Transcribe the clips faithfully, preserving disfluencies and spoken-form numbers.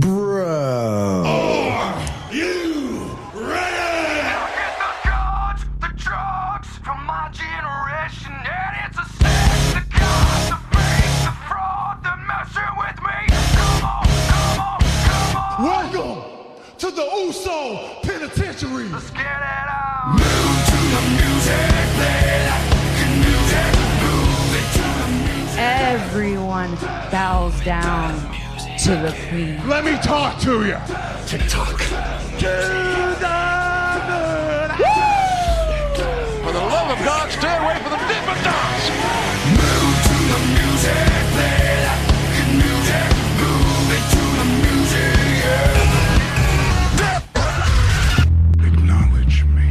Bro. Are you ready? Now here's the gods, the drugs from my generation, and it's a sex, the gods, the fakes, the fraud, the messing with me. Come on, come on, come on. Welcome to the Uso Penitentiary. Let's get it on. Move to the music, play like the music, move it to the music. Everyone bows down to the queen. Let me talk to you. To talk. To the... Woo! For the love of God, stay away from the different dots. Move to the music, play that music, move it to the music. Acknowledge me.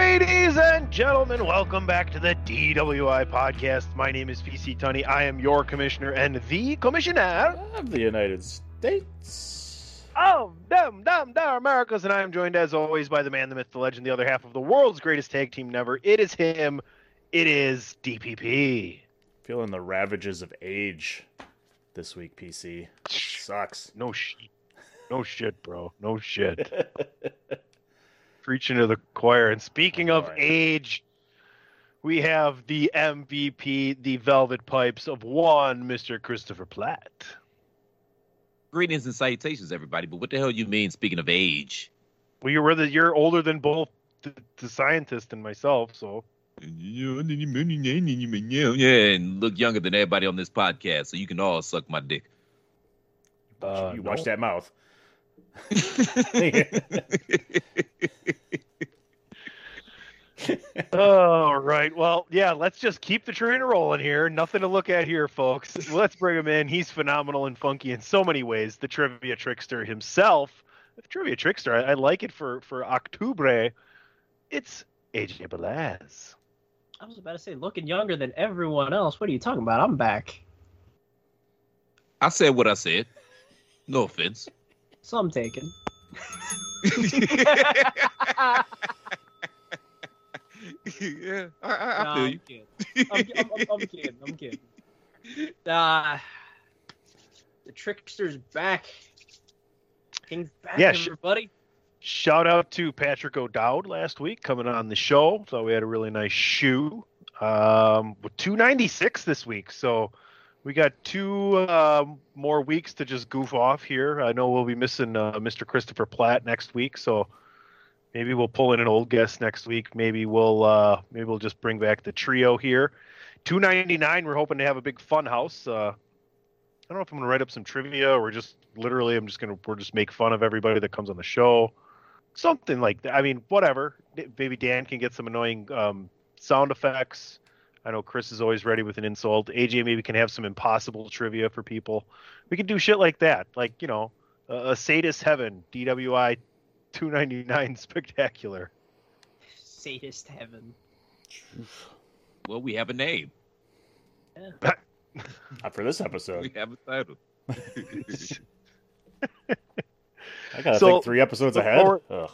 Ladies and gentlemen, welcome back to the D W I podcast. My name is P C Tunney. I am your commissioner and the commissioner of the United States of them, them, their Americas. And I am joined, as always, by the man, the myth, the legend, the other half of the world's greatest tag team never. It is him. It is D P P. Feeling the ravages of age this week, P C. Sucks. No shit. No shit, bro. No shit. Preaching to the choir. And speaking of age, we have the M V P, the Velvet Pipes of one, Mister Christopher Platt. Greetings and salutations, everybody. But what the hell you mean, speaking of age? Well, you're, rather, you're older than both the, the scientist and myself, so... Yeah, and look younger than everybody on this podcast, so you can all suck my dick. Uh, you watch no. that mouth. All right. Well, yeah, let's just keep the train rolling here. Nothing to look at here, folks. Let's bring him in. He's phenomenal and funky in so many ways. The Trivia Trickster himself. The Trivia Trickster, I, I like it for, for Octubre. It's A J Belaz. I was about to say, looking younger than everyone else. What are you talking about? I'm back. I said what I said. No offense. Some taken. Yeah, I, I, nah, I feel you. I'm kidding. I'm, I'm, I'm, I'm kidding. I'm kidding. Uh, the Trickster's back. King's back, yeah, everybody. Sh- shout out to Patrick O'Dowd last week coming on the show. Thought we had a really nice shoe. Um, two ninety-six this week, so we got two uh, more weeks to just goof off here. I know we'll be missing uh, Mister Christopher Platt next week, so maybe we'll pull in an old guest next week. Maybe we'll uh, maybe we'll just bring back the trio here. two ninety-nine, we're hoping to have a big fun house. Uh, I don't know if I'm going to write up some trivia or just literally I'm just going to we're just make fun of everybody that comes on the show. Something like that. I mean, whatever. Maybe Dan can get some annoying um, sound effects. I know Chris is always ready with an insult. A J maybe can have some impossible trivia for people. We can do shit like that. Like, you know, uh, a Sadist Heaven, D W I two ninety-nine Spectacular. Sadist Heaven. Well, we have a name. Yeah. Not for this episode. We have a title. I gotta so, think three episodes ahead. Forward, Ugh,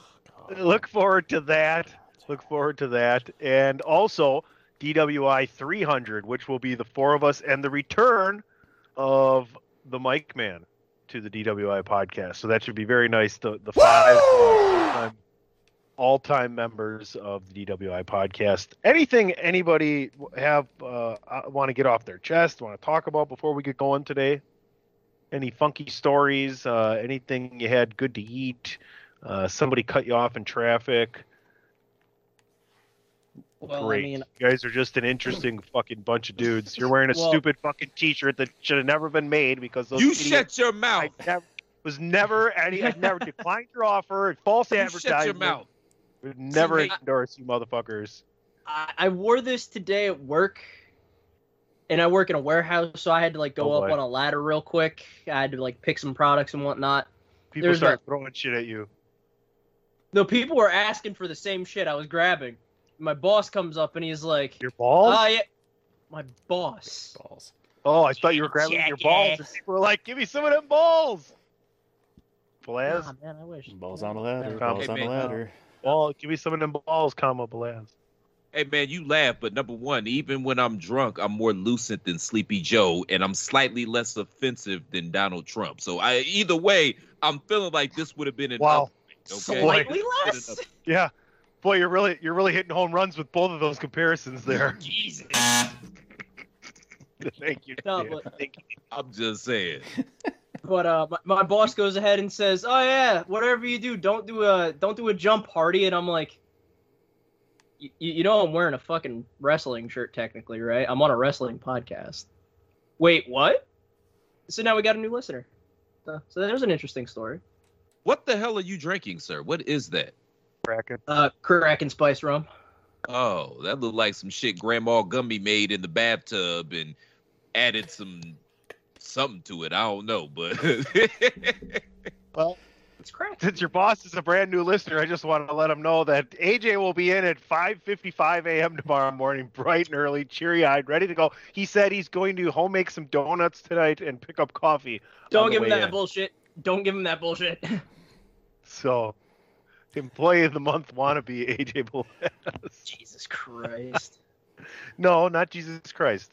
look forward to that. Look forward to that. And also, D W I three hundred, which will be the four of us and the return of the Mike Man to the D W I podcast. So that should be very nice. The, the five all-time, all-time members of the D W I podcast. Anything anybody have uh, want to get off their chest, want to talk about before we get going today? Any funky stories, uh, anything you had good to eat, uh, somebody cut you off in traffic? Well, Great. I mean, you guys are just an interesting fucking bunch of dudes. You're wearing a well, stupid fucking t-shirt that should have never been made because those you idiots, shut your mouth. I never, was never any. I never declined your offer. It's false you advertising. Shut your mouth. We would never See, endorse I, you, motherfuckers. I, I wore this today at work, and I work in a warehouse, so I had to like go oh, up boy. on a ladder real quick. I had to like pick some products and whatnot. People There's start a, throwing shit at you. No, people were asking for the same shit I was grabbing. My boss comes up and he's like, "Your balls?" Uh, yeah. My boss. Your balls. Oh, I thought you were grabbing Jack your balls. And people were like, "Give me some of them balls." Belaz. Nah, man, I wish. Balls on the ladder. Balls hey, on man, the ladder. Well, give me some of them balls, comma Belaz. Hey man, you laugh, but number one, even when I'm drunk, I'm more lucid than Sleepy Joe, and I'm slightly less offensive than Donald Trump. So I, either way, I'm feeling like this would have been an wow. Up, okay? Slightly less. Yeah. Boy, you're really you're really hitting home runs with both of those comparisons there. Jesus. Thank you. No, but, Thank you. I'm just saying. But uh, my, my boss goes ahead and says, "Oh yeah, whatever you do, don't do a don't do a jump party." And I'm like, y- "You know, I'm wearing a fucking wrestling shirt, technically, right? I'm on a wrestling podcast." Wait, what? So now we got a new listener. So, so there's an interesting story. What the hell are you drinking, sir? What is that? Kraken. Uh, Kraken Spice Rum. Oh, that looked like some shit Grandma Gumby made in the bathtub and added some something to it. I don't know, but... Well, it's Kraken. Since your boss is a brand new listener, I just want to let him know that A J will be in at five fifty-five a.m. tomorrow morning, bright and early, cheery-eyed, ready to go. He said he's going to home make some donuts tonight and pick up coffee. Don't give him that in. bullshit. Don't give him that bullshit. So... Employee of the Month wannabe A J Belaz. Jesus Christ. No, not Jesus Christ.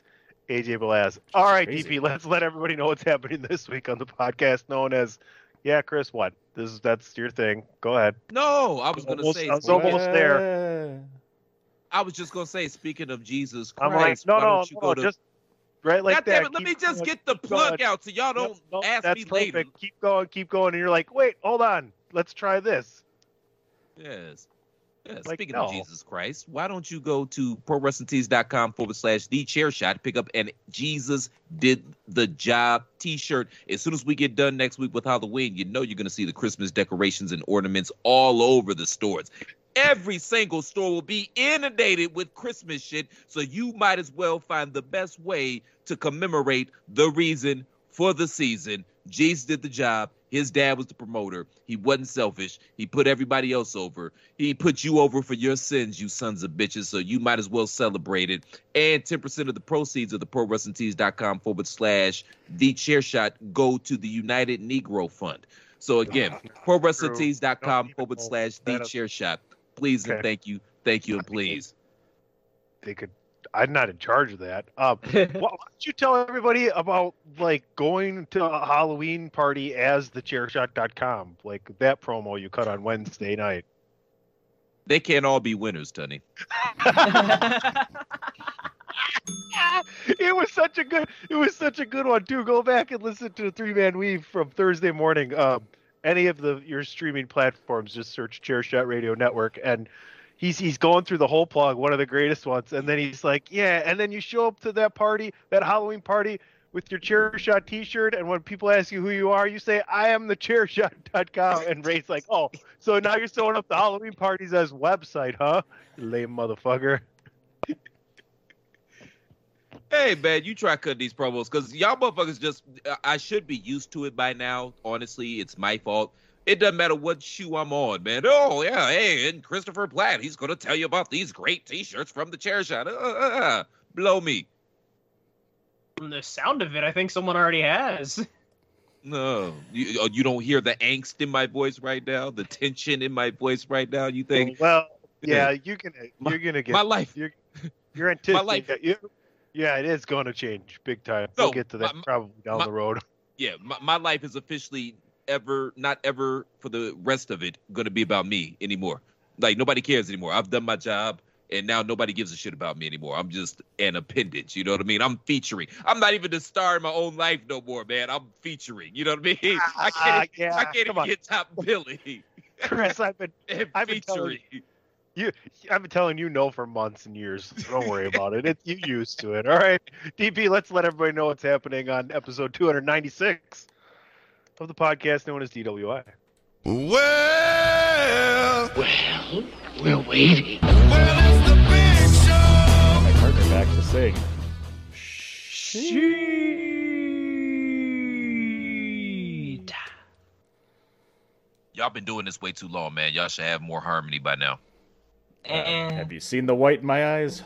A J Belaz. All right, D P, let's let everybody know what's happening this week on the podcast known as, yeah, Chris, what? This is That's your thing. Go ahead. No, I was going to say. I was almost there. I was just going to say, speaking of Jesus Christ, I'm like, no, why don't you no, go no, to... just... Right like God damn that. It, let keep me just going, get the plug going. out so y'all don't no, no, ask me perfect. later. Keep going, keep going. And you're like, wait, hold on. Let's try this. Yes. Yeah, like, speaking no. of Jesus Christ, why don't you go to ProWrestlingTees.com forward slash the chair shot, pick up an Jesus Did the Job t-shirt. As soon as we get done next week with Halloween, you know you're going to see the Christmas decorations and ornaments all over the stores. Every single store will be inundated with Christmas shit, so you might as well find the best way to commemorate the reason for the season. Jesus did the job. His dad was the promoter. He wasn't selfish. He put everybody else over. He put you over for your sins, you sons of bitches, so you might as well celebrate it. And ten percent of the proceeds of the ProWrestlingTees.com forward slash the chair shot go to the United Negro Fund. So, again, ProWrestlingTees.com forward slash the chair shot. Please okay. and thank you. Thank you and please. They could. I'm not in charge of that. Uh, why don't you tell everybody about like going to a Halloween party as the chairshot dot com, like that promo you cut on Wednesday night? They can't all be winners, Tony. It was such a good, it was such a good one too. Go back and listen to the Three Man Weave from Thursday morning. Um, any of the your streaming platforms, just search Chairshot Radio Network and. He's he's going through the whole plug, one of the greatest ones, and then he's like, yeah, and then you show up to that party, that Halloween party, with your Chairshot t-shirt, and when people ask you who you are, you say, I am the chairshot dot com, and Ray's like, oh, so now you're showing up the Halloween parties as website, huh? You lame motherfucker. hey, man, you try cutting these promos, because y'all motherfuckers just, I should be used to it by now. Honestly, it's my fault. It doesn't matter what shoe I'm on, man. Oh, yeah, hey, and Christopher Platt, he's going to tell you about these great T-shirts from the Chair Shot. Uh, uh, uh, blow me. From the sound of it, I think someone already has. No, you, you don't hear the angst in my voice right now, the tension in my voice right now. You think, well, yeah, you're gonna, you're gonna get my life. You're, you're anticipating, my life. You're, yeah, it is going to change big time. No, we'll get to that my, probably down my, the road. Yeah, my, my life is officially ever, not ever for the rest of it, going to be about me anymore. Like nobody cares anymore. I've done my job. And now nobody gives a shit about me anymore. I'm just an appendage. You know what I mean? I'm featuring. I'm not even the star in my own life no more, man. I'm featuring. You know what I mean? I can't, uh, yeah, I can't even get top billing. Chris, I've been, I've been telling you, you, I've been telling you no for months and years. So don't worry about it. it. You're used to it. All right, D P, let's let everybody know what's happening on episode two ninety-six of the podcast known as D W I. Well, well, we're waiting. Well, it's the big show. My partner back to sing. Sheet. Y'all been doing this way too long, man. Y'all should have more harmony by now. Uh, have you seen the white in my eyes,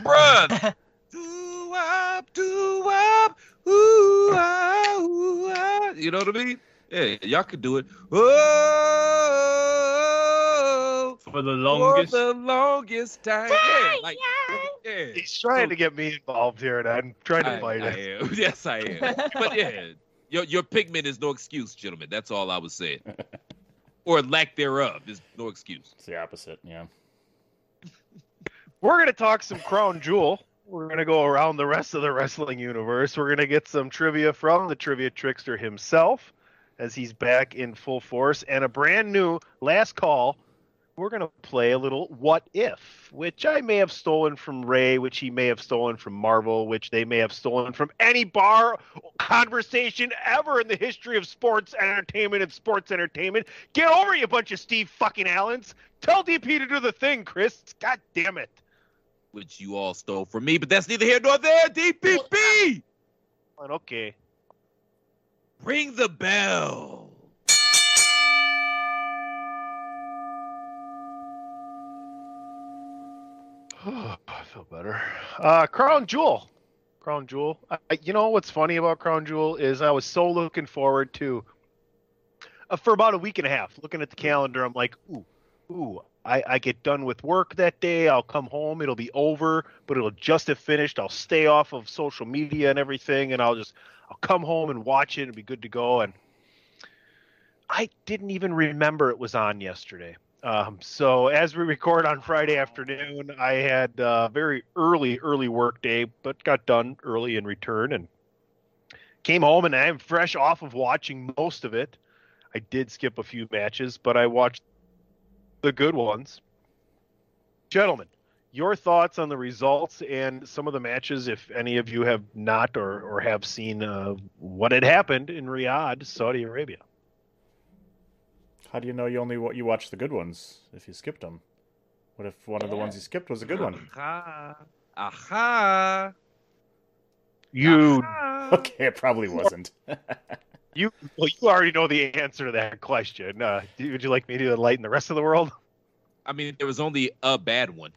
bruh? Do up, do up, ooh ah, ooh ah. You know what I mean? Yeah, y'all could do it. Oh, for the longest, for the longest time. Yeah, like, yeah. He's trying so, to get me involved here, and I'm trying to I, fight I it. Am. Yes, I am. But yeah, your your pigment is no excuse, gentlemen. That's all I was saying. Or lack thereof is no excuse. It's the opposite. Yeah. We're gonna talk some Crown Jewel. We're gonna go around the rest of the wrestling universe. We're gonna get some trivia from the trivia trickster himself, as he's back in full force, and a brand new last call. We're going to play a little What If, which I may have stolen from Ray, which he may have stolen from Marvel, which they may have stolen from any bar conversation ever in the history of sports entertainment and sports entertainment. Get over you, bunch of Steve fucking Allens. Tell D P to do the thing, Chris. God damn it. Which you all stole from me, but that's neither here nor there, D P P. Okay. Ring the bell. Oh, I feel better. Uh, Crown Jewel. Crown Jewel. I, you know what's funny about Crown Jewel is I was so looking forward to, uh, for about a week and a half, looking at the calendar, I'm like, ooh, ooh, I, I get done with work that day. I'll come home. It'll be over, but it'll just have finished. I'll stay off of social media and everything, and I'll just... I'll come home and watch it and be good to go. And I didn't even remember it was on yesterday. Um, so as we record on Friday afternoon, I had a uh, very early, early work day, but got done early in return and came home, and I'm fresh off of watching most of it. I did skip a few matches, but I watched the good ones. Gentlemen, your thoughts on the results and some of the matches, if any of you have not or, or have seen uh, what had happened in Riyadh, Saudi Arabia. How do you know you only you watched the good ones if you skipped them? What if one yeah. of the ones you skipped was a good one? Aha! Aha! You Aha. Okay? It probably wasn't. you well, you already know the answer to that question. Uh, would you like me to enlighten the rest of the world? I mean, there was only a bad one.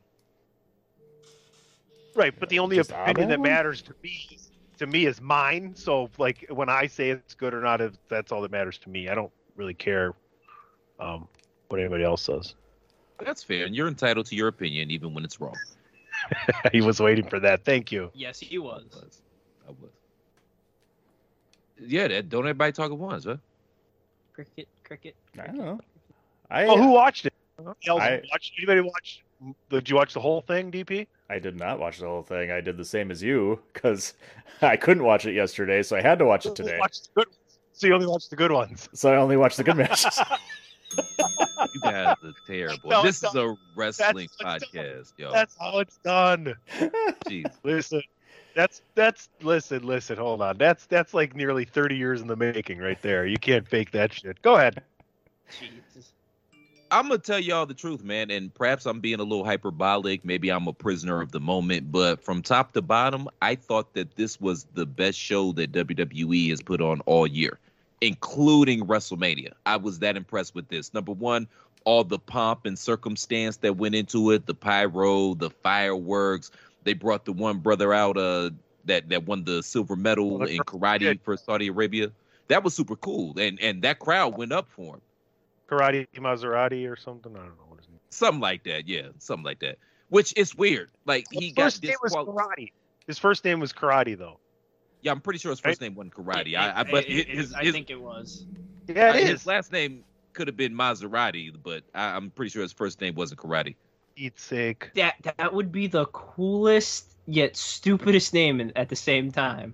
Right, but the only Just opinion that matters to me, to me is mine. So, like, when I say it's good or not, that's all that matters to me. I don't really care um, what anybody else says. That's fair, and you're entitled to your opinion, even when it's wrong. He was waiting for that. Thank you. Yes, he was. I was. I was. Yeah, that, don't everybody talk at once, huh? Cricket, cricket. cricket. I don't know. I, oh, who watched it? I, watched? Anybody watch? Did you watch the whole thing, D P? I did not watch the whole thing. I did the same as you because I couldn't watch it yesterday, so I had to watch it today. Good, so you only watched the good ones. So I only watched the good matches. You guys are terrible. No, this is a wrestling podcast, yo. That's how it's done. Jeez. Listen, that's that's listen, listen, hold on. That's that's like nearly thirty years in the making, right there. You can't fake that shit. Go ahead. Jesus. I'm going to tell y'all the truth, man, and perhaps I'm being a little hyperbolic. Maybe I'm a prisoner of the moment, but from top to bottom, I thought that this was the best show that W W E has put on all year, including WrestleMania. I was that impressed with this. Number one, all the pomp and circumstance that went into it, the pyro, the fireworks. They brought the one brother out uh, that, that won the silver medal in karate for Saudi Arabia. That was super cool, and and that crowd went up for him. Karate Maserati or something? I don't know what his name is. Something like that, yeah. Something like that. Which is weird. Like he his got first name was Karate. His first name was Karate, though. Yeah, I'm pretty sure his first I, name wasn't Karate. I, I, I but his, his, I think it was. Yeah, it uh, is. His last name could have been Maserati, but I, I'm pretty sure his first name wasn't Karate. It's sick. That that would be the coolest yet stupidest name at the same time.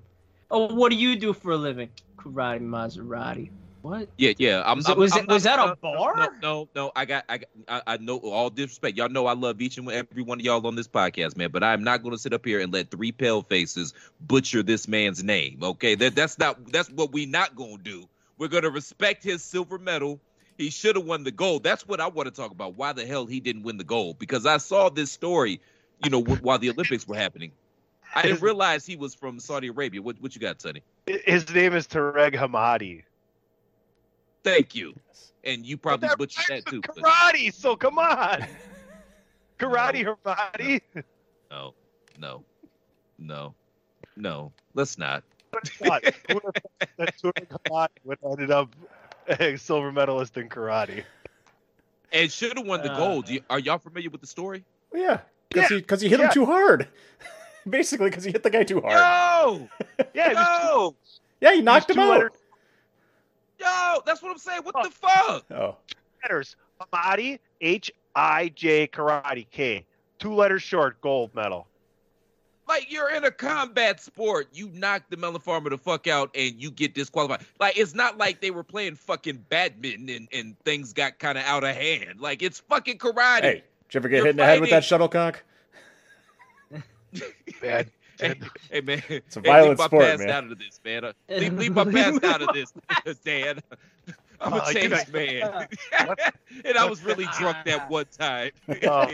Oh, what do you do for a living? Karate Maserati. What? Yeah, yeah. I'm, was, I'm, was, I'm, was I'm, that I'm, a bar? No, no, no. I got, I, got, I, I know. All disrespect, y'all know I love each and every one of y'all on this podcast, man. But I'm not going to sit up here and let three pale faces butcher this man's name. Okay, that, that's not. That's what we not going to do. We're going to respect his silver medal. He should have won the gold. That's what I want to talk about. Why the hell he didn't win the gold? Because I saw this story, you know, while the Olympics were happening. I didn't realize he was from Saudi Arabia. What, what you got, Sonny? His name is Tareg Hamadi. Thank you. And you probably that butchered that too. Karate, but... so come on. Karate no, Hamadi. No, no, no, no. Let's not. What? Tareg Hamadi would have ended up a silver medalist in karate. And should have won the gold. Are y'all familiar with the story? Yeah, because yeah. he, he hit yeah. him too hard. Basically, because he hit the guy too hard. No! Yeah, no! Yeah, he knocked him out. Yo, that's what I'm saying. What oh. the fuck? Oh. Letters. Hamadi, H I J, Karate K. Two letters short, gold medal. Like, you're in a combat sport. You knock the melon farmer the fuck out, and you get disqualified. Like, it's not like they were playing fucking badminton, and, and things got kind of out of hand. Like, it's fucking karate. Hey, did you ever get you're hit in the head with that shuttlecock? Bad. Hey, hey man, it's a violent hey, sport, man. Leave my past out of this, man. Uh, leave, leave my past out of this, Dan. I'm a changed man, and I was really drunk that one time. Oh.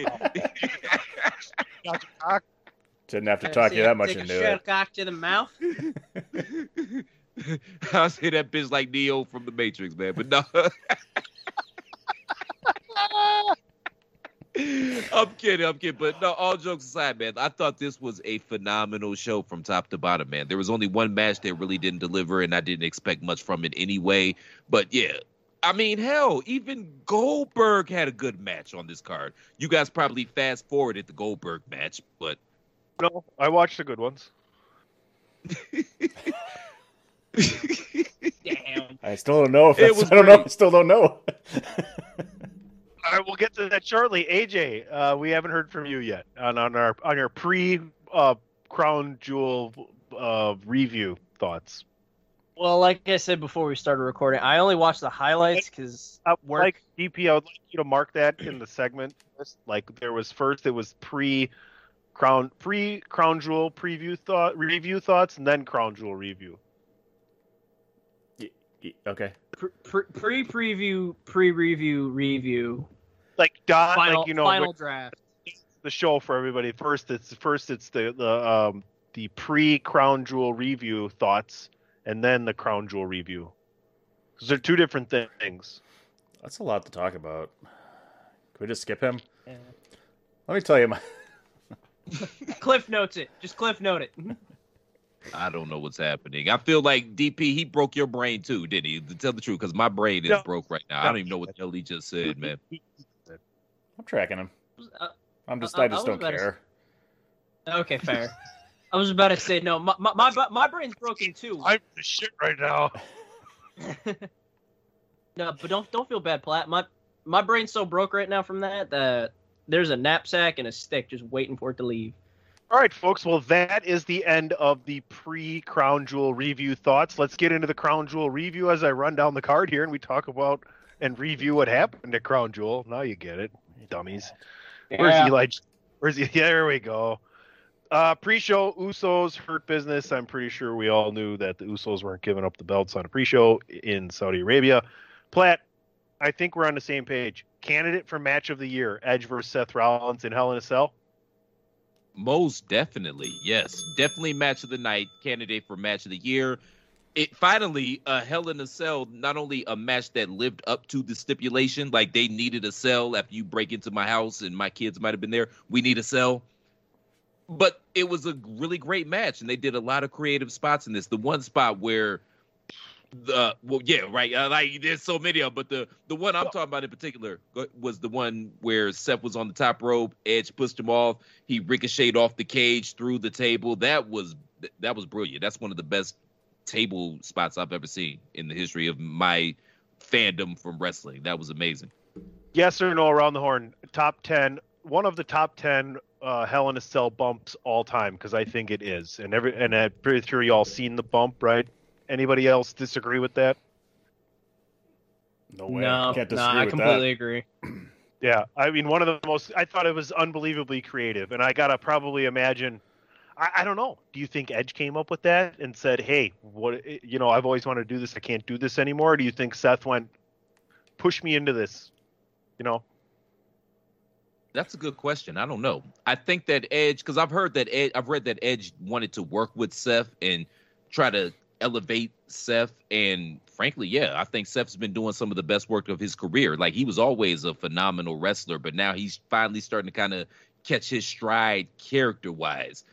Didn't have to talk you that much into it. Cock to the mouth. I say that bitch like Neo from the Matrix, man. But no. I'm kidding, I'm kidding. But no, all jokes aside, man, I thought this was a phenomenal show from top to bottom, man. There was only one match that really didn't deliver, and I didn't expect much from it anyway. But yeah, I mean, hell, even Goldberg had a good match on this card. You guys probably fast-forwarded the Goldberg match, but... No, I watched the good ones. Damn. I still don't know if that's... I don't know. I still don't know. All right, we'll get to that shortly. A J, uh, we haven't heard from you yet on, on our on your pre uh, Crown Jewel uh, review thoughts. Well, like I said before we started recording, I only watched the highlights because work. Like D P, I would like you to mark that in the segment. Like there was first, it was pre Crown pre Crown Jewel preview thought review thoughts, and then Crown Jewel review. Okay. Pre preview, pre review, review. Like Don, final, like you know, final draft. The show for everybody. First, it's first, it's the the um the pre Crown Jewel review thoughts, and then the Crown Jewel review. Because they're two different things. That's a lot to talk about. Can we just skip him? Yeah. Let me tell you my. Cliff notes it. Just cliff note it. I don't know what's happening. I feel like D P, he broke your brain too, didn't he? To tell the truth, because my brain is no. broke right now. I don't even know what the hell he just said, man. I'm tracking him. Uh, I'm just, uh, I just I don't care. To... Okay, fair. I was about to say no. My my my, my brain's broken too. I'm the shit right now. No, but don't don't feel bad, Platt. My my brain's so broke right now from that that there's a knapsack and a stick just waiting for it to leave. All right, folks. Well, that is the end of the pre-Crown Jewel review thoughts. Let's get into the Crown Jewel review as I run down the card here and we talk about and review what happened at Crown Jewel. Now you get it, dummies. Yeah. Where's Eli? Where's he? Yeah, there we go. Uh, pre-show, Usos hurt business. I'm pretty sure we all knew that the Usos weren't giving up the belts on a pre-show in Saudi Arabia. Platt, I think we're on the same page. Candidate for match of the year, Edge versus Seth Rollins in Hell in a Cell? Most definitely, yes. Definitely match of the night, candidate for match of the year. It finally, uh, Hell in a Cell, not only a match that lived up to the stipulation, like they needed a cell after you break into my house and my kids might have been there. We need a cell. But it was a really great match, and they did a lot of creative spots in this. The one spot where... The, well, yeah, right. Uh, like there's so many of them, but the, the one I'm talking about in particular was the one where Seth was on the top rope. Edge pushed him off. He ricocheted off the cage through the table. That was that was brilliant. That's one of the best table spots I've ever seen in the history of my fandom from wrestling. That was amazing. Yes or no around the horn. Top ten. One of the top ten uh, Hell in a Cell bumps all time, because I think it is. And every and I'm pretty sure you all seen the bump, right? Anybody else disagree with that? No way. No, Can't disagree no I with completely that. agree. Yeah, I mean, one of the most, I thought it was unbelievably creative, and I got to probably imagine, I, I don't know, do you think Edge came up with that and said, hey, what? You know, I've always wanted to do this, I can't do this anymore? Or do you think Seth went, push me into this, you know? That's a good question. I don't know. I think that Edge, because I've heard that, Ed, I've read that Edge wanted to work with Seth and try to elevate Seth, and frankly, yeah, I think Seth's been doing some of the best work of his career. Like, he was always a phenomenal wrestler, but now he's finally starting to kind of catch his stride character-wise.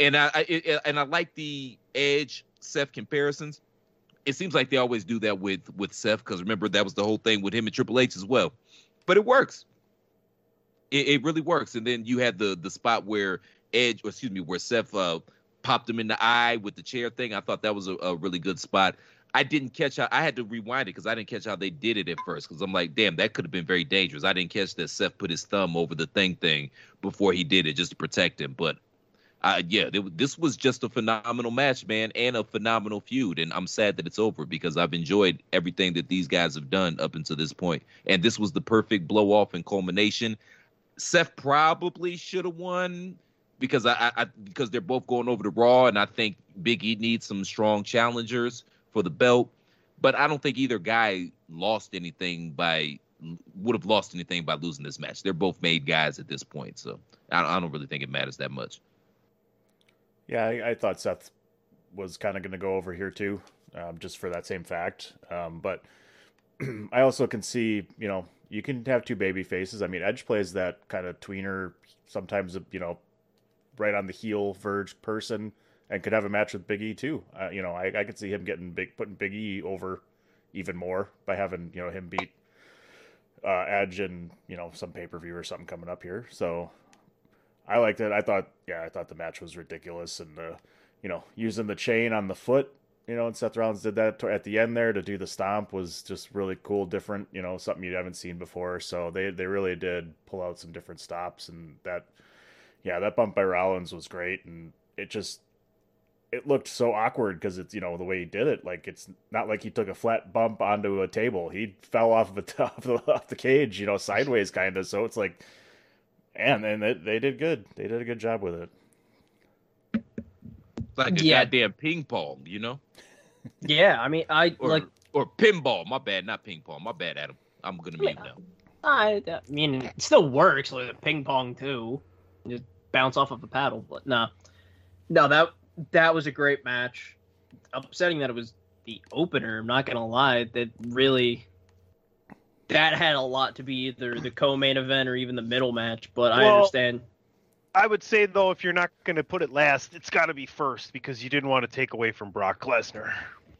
And I, I it, and I like the Edge-Seth comparisons. It seems like they always do that with with Seth, because remember, that was the whole thing with him and Triple H as well. But it works. It, it really works. And then you had the the spot where Edge, or excuse me, where Seth. Uh, popped him in the eye with the chair thing. I thought that was a, a really good spot. I didn't catch how, I had to rewind it because I didn't catch how they did it at first, because I'm like, damn, that could have been very dangerous. I didn't catch that Seth put his thumb over the thing thing before he did it just to protect him. But uh, yeah, they, this was just a phenomenal match, man, and a phenomenal feud. And I'm sad that it's over, because I've enjoyed everything that these guys have done up until this point. And this was the perfect blow off and culmination. Seth probably should have won, because I, I because they're both going over to Raw, and I think Big E needs some strong challengers for the belt. But I don't think either guy lost anything by would have lost anything by losing this match. They're both made guys at this point, so I, I don't really think it matters that much. Yeah, I, I thought Seth was kind of going to go over here too, um, just for that same fact. Um, but I also can see, you know, you can have two baby faces. I mean, Edge plays that kind of tweener, sometimes, you know, right on the heel verge person, and could have a match with Big E too. Uh, you know, I, I could see him getting big, putting Big E over even more by having, you know, him beat uh, Edge and, you know, some pay-per-view or something coming up here. So I liked it. I thought, yeah, I thought the match was ridiculous, and uh, you know, using the chain on the foot, you know, and Seth Rollins did that at the end there to do the stomp was just really cool, different, you know, something you haven't seen before. So they, they really did pull out some different stops, and that, yeah, that bump by Rollins was great, and it just, it looked so awkward because it's, you know, the way he did it. Like, it's not like he took a flat bump onto a table. He fell off of the top of the, off the cage, you know, sideways kind of. So it's like, and then they, they did good. They did a good job with it. It's like a yeah. goddamn ping pong, you know? Yeah, I mean, I or, like or pinball. My bad, not ping pong. My bad, Adam. I'm gonna mute now. I mean, it still works with like ping pong too. Just bounce off of a paddle, but no, nah. no that that was a great match. Upsetting that it was the opener. I'm not gonna lie. That really, that had a lot to be either the co-main event or even the middle match. But well, I understand. I would say though, if you're not gonna put it last, it's got to be first, because you didn't want to take away from Brock Lesnar.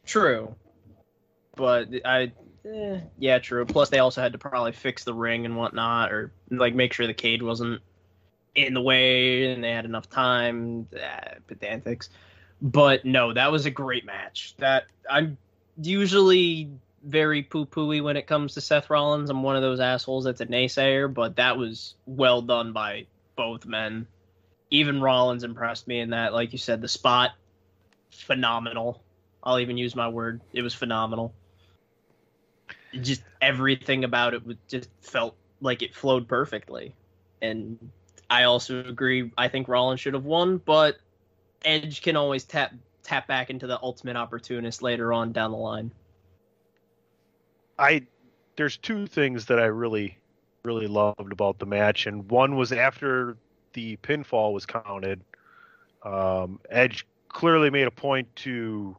True, but I. Eh, yeah, true. Plus, they also had to probably fix the ring and whatnot, or like make sure the cage wasn't in the way, and they had enough time, ah, pedantics. But no, that was a great match. That I'm usually very poo-poo-y when it comes to Seth Rollins. I'm one of those assholes that's a naysayer, but that was well done by both men. Even Rollins impressed me in that, like you said, the spot, phenomenal. I'll even use my word. It was phenomenal. Just everything about it just felt like it flowed perfectly. And I also agree. I think Rollins should have won, but Edge can always tap tap back into the ultimate opportunist later on down the line. I there's two things that I really, really loved about the match. And one was after the pinfall was counted, um, Edge clearly made a point to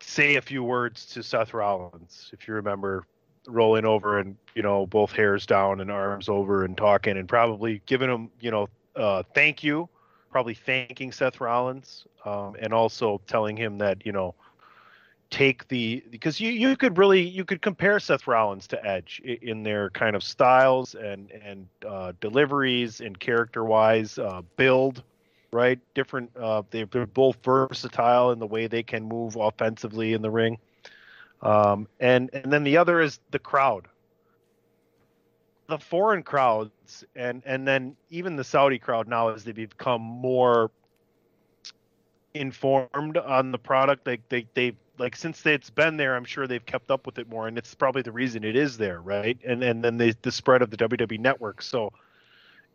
say a few words to Seth Rollins, if you remember, rolling over and, you know, both hairs down and arms over and talking and probably giving him, you know, uh, thank you, probably thanking Seth Rollins, um, and also telling him that, you know, take the, because you, you could really, you could compare Seth Rollins to Edge in their kind of styles and, and uh, deliveries and character wise uh, build, right? Different. Uh, they're both versatile in the way they can move offensively in the ring. Um, and, and then the other is the crowd, the foreign crowds, and, and then even the Saudi crowd now as they become more informed on the product. Like they, they, like since it's been there, I'm sure they've kept up with it more, and it's probably the reason it is there. Right. And, and then they, the spread of the W W E network. So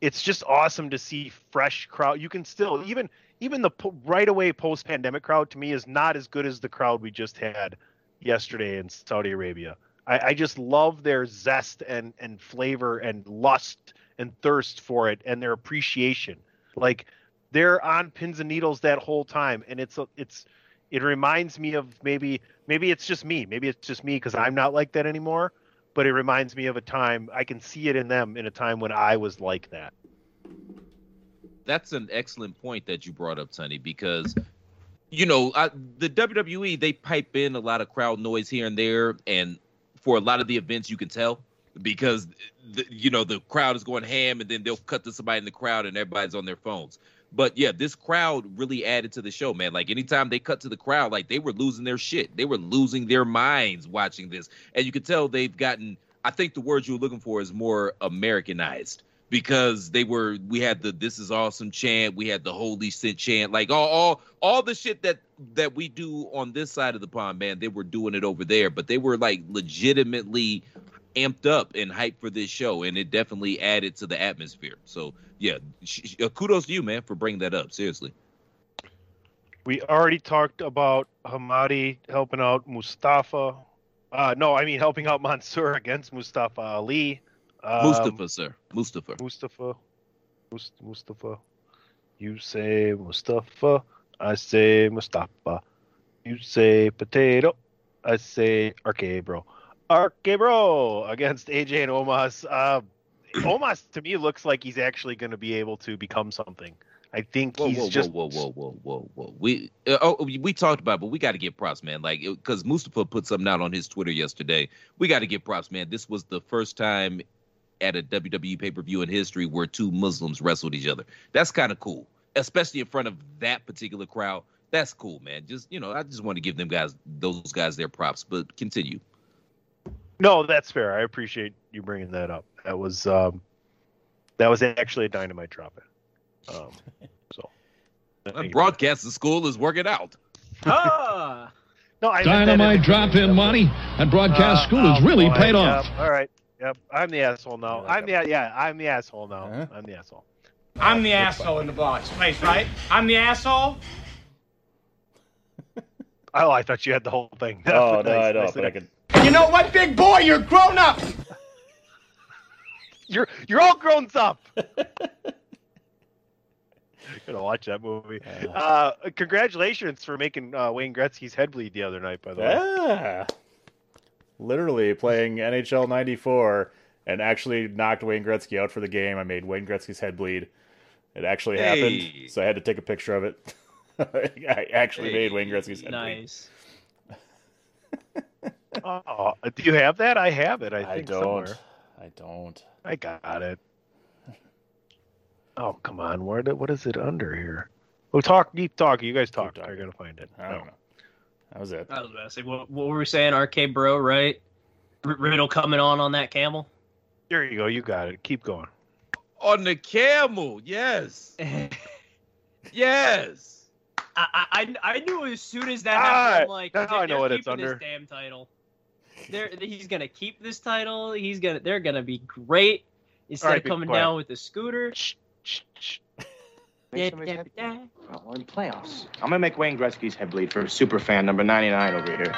it's just awesome to see fresh crowd. You can still, even, even the po- right away post pandemic crowd to me is not as good as the crowd we just had yesterday in Saudi Arabia. I, I just love their zest and, and flavor and lust and thirst for it and their appreciation. Like they're on pins and needles that whole time. And it's, a, it's, it reminds me of maybe, maybe it's just me, maybe it's just me because I'm not like that anymore, but it reminds me of a time I can see it in them in a time when I was like that. That's an excellent point that you brought up, Sonny, because you know, I, the W W E, they pipe in a lot of crowd noise here and there. And for a lot of the events, you can tell because, the, you know, the crowd is going ham and then they'll cut to somebody in the crowd and everybody's on their phones. But, yeah, this crowd really added to the show, man. Like, anytime they cut to the crowd, like, they were losing their shit. They were losing their minds watching this. And you could tell they've gotten, I think the word you were looking for is more Americanized. Because they were, we had the "This is awesome" chant, we had the "Holy shit" chant, like all, all, all the shit that that we do on this side of the pond, man. They were doing it over there, but they were like legitimately amped up and hyped for this show, and it definitely added to the atmosphere. So, yeah, sh- sh- kudos to you, man, for bringing that up. Seriously, we already talked about Hamadi helping out Mustafa. Uh, no, I mean helping out Mansoor against Mustafa Ali. Mustafa, um, sir. Mustafa. Mustafa. Mustafa. You say Mustafa. I say Mustafa. You say potato. I say R K bro. R K bro against A J and Omos. Uh, Omos to me looks like he's actually going to be able to become something. I think whoa, he's whoa, just whoa, whoa, whoa, whoa, whoa. We uh, oh, we talked about it, but we got to get props, man. Like, because Mustafa put something out on his Twitter yesterday. We got to get props, man. This was the first time at a W W E pay-per-view in history where two Muslims wrestled each other. That's kind of cool, especially in front of that particular crowd. That's cool, man. Just, you know, I just want to give them guys, those guys their props, but continue. No, that's fair. I appreciate you bringing that up. That was, um, that was actually a Dynamite drop in. Um, so. That broadcasting school is working out. Ah! No, I Dynamite drop in money and broadcast uh, school has oh, really boy, paid yeah, off. All right. Yep, I'm the asshole now. I'm the yeah, I'm the asshole now. Huh? I'm the asshole. I'm the asshole in the box. Place, right? I'm the asshole. Oh, I thought you had the whole thing. That oh no, nice, I don't. But I can... You know what, big boy? You're grown up. you're you're all grown up. Gonna watch that movie. Uh, congratulations for making uh, Wayne Gretzky's head bleed the other night. By the way. Yeah. Literally playing N H L ninety-four and actually knocked Wayne Gretzky out for the game. I made Wayne Gretzky's head bleed. It actually hey. happened, so I had to take a picture of it. I actually hey. made Wayne Gretzky's head nice. bleed. Nice. Oh, do you have that? I have it. I think I don't. Somewhere. I don't. I got it. Oh, come on. Where did, what is it under here? We'll talk deep talk. You guys talk. You're going to find it. I don't no. know. That was it. I was about to say, what, what were we saying? R K bro, right? R- Riddle coming on on that camel? There you go. You got it. Keep going. On the camel. Yes. Yes. I, I I knew as soon as that happened, I'm like, now I know what it's under. This damn title. They're, he's going to keep this title. He's gonna. They're going to be great. Instead right, of coming down with a scooter. Shh, shh, shh. Da, da, da. Well, in playoffs. I'm going to make Wayne Gretzky's head bleed for Superfan number ninety-nine over here.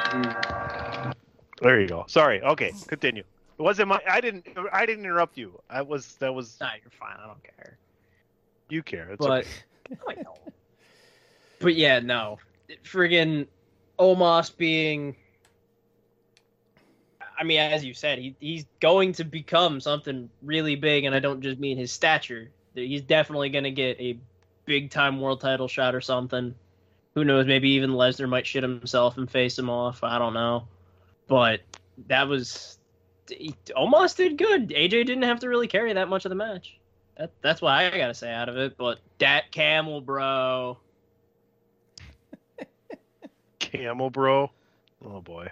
There you go. Sorry. Okay, continue. It wasn't my. I didn't. I didn't interrupt you. I was. That was. No, you're fine. I don't care. You care. It's but okay. I know. But yeah, no. Friggin' Omos being. I mean, as you said, he he's going to become something really big, and I don't just mean his stature. He's definitely going to get a big time world title shot or something. Who knows? Maybe even Lesnar might shit himself and face him off. I don't know. But that was. Omos did good. A J didn't have to really carry that much of the match. That, that's what I gotta say out of it. But that camel, bro. Camel, bro. Oh boy.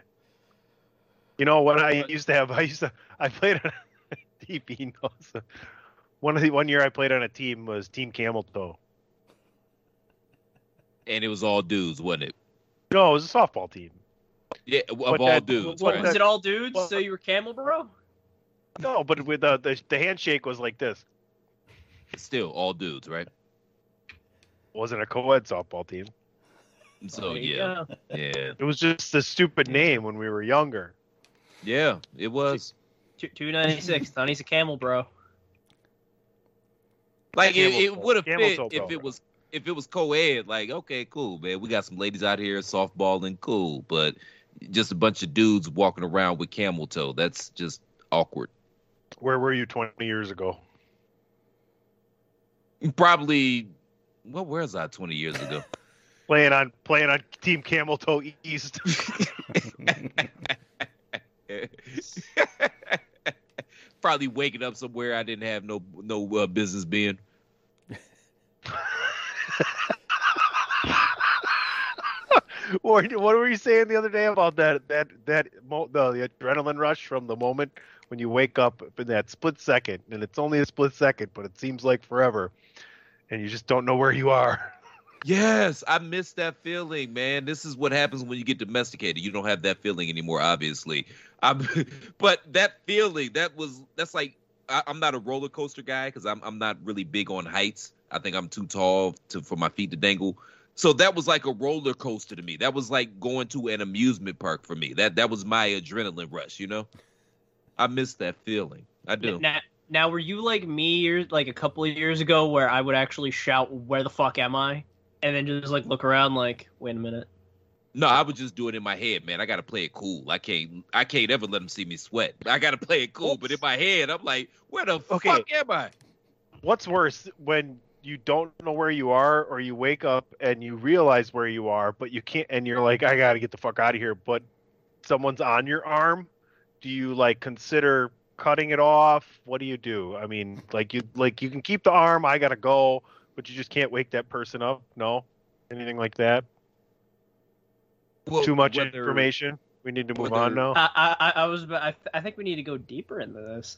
You know what I used to have? I used to. I played on a D P. So one of the one year I played on a team was Team Camel Toe. And it was all dudes, wasn't it? No, it was a softball team. Yeah, of but all that, dudes. What, right? Was it all dudes? Well, so you were camel, bro? No, but with uh, the the handshake was like this. Still, all dudes, right? Wasn't a co-ed softball team. So, yeah. Go. Yeah. It was just a stupid name when we were younger. Yeah, it was. two ninety-six Tony's a camel, bro. Like, camel it, it would have fit if bro. it was if it was co-ed. Like, okay, cool, man. We got some ladies out here softballing, cool, but... Just a bunch of dudes walking around with camel toe. That's just awkward. Where were you twenty years ago? Probably. Well, where was I twenty years ago? playing on playing on Team Camel Toe East. Probably waking up somewhere I didn't have no no uh, business being. What were you saying the other day about that that that mo- the, the adrenaline rush from the moment when you wake up in that split second, and it's only a split second, but it seems like forever, and you just don't know where you are. Yes, I miss that feeling, man. This is what happens when you get domesticated. You don't have that feeling anymore, obviously. I'm, but that feeling, that was that's like I, I'm not a roller coaster guy because I'm I'm not really big on heights. I think I'm too tall to for my feet to dangle. So that was like a roller coaster to me. That was like going to an amusement park for me. That that was my adrenaline rush, you know? I miss that feeling. I do. Now, now were you like me years, like a couple of years ago where I would actually shout, where the fuck am I? And then just like look around like, wait a minute. No, I would just do it in my head, man. I got to play it cool. I can't I can't ever let them see me sweat. I got to play it cool. Oops. But in my head, I'm like, where the okay. fuck am I? What's worse when... You don't know where you are, or you wake up and you realize where you are, but you can't, and you're like, I gotta get the fuck out of here, but someone's on your arm. Do you like consider cutting it off? What do you do? I mean, like you like you can keep the arm, I gotta go, but you just can't wake that person up? No? Anything like that? Well, too much whether, information? We need to move whether, on now? I, I, I was I, I think we need to go deeper into this.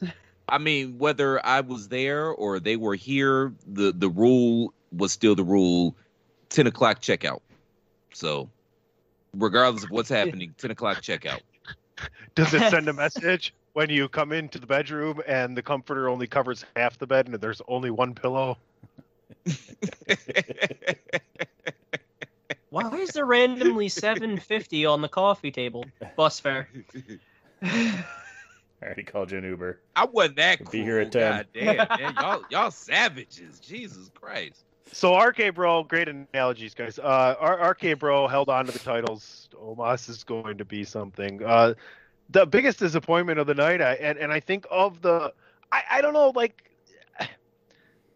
I mean, whether I was there or they were here, the, the rule was still the rule, ten o'clock checkout. So, regardless of what's happening, ten o'clock checkout. Does it send a message when you come into the bedroom and the comforter only covers half the bed and there's only one pillow? Why is there randomly seven fifty on the coffee table? Bus fare. I already called you an Uber. I wasn't that cool. Be here at ten. God damn, man. Y'all, y'all savages. Jesus Christ. So R K Bro, great analogies, guys. Uh, R K Bro held on to the titles. Omos is going to be something. Uh, the biggest disappointment of the night, I, and, and I think of the... I, I don't know, like...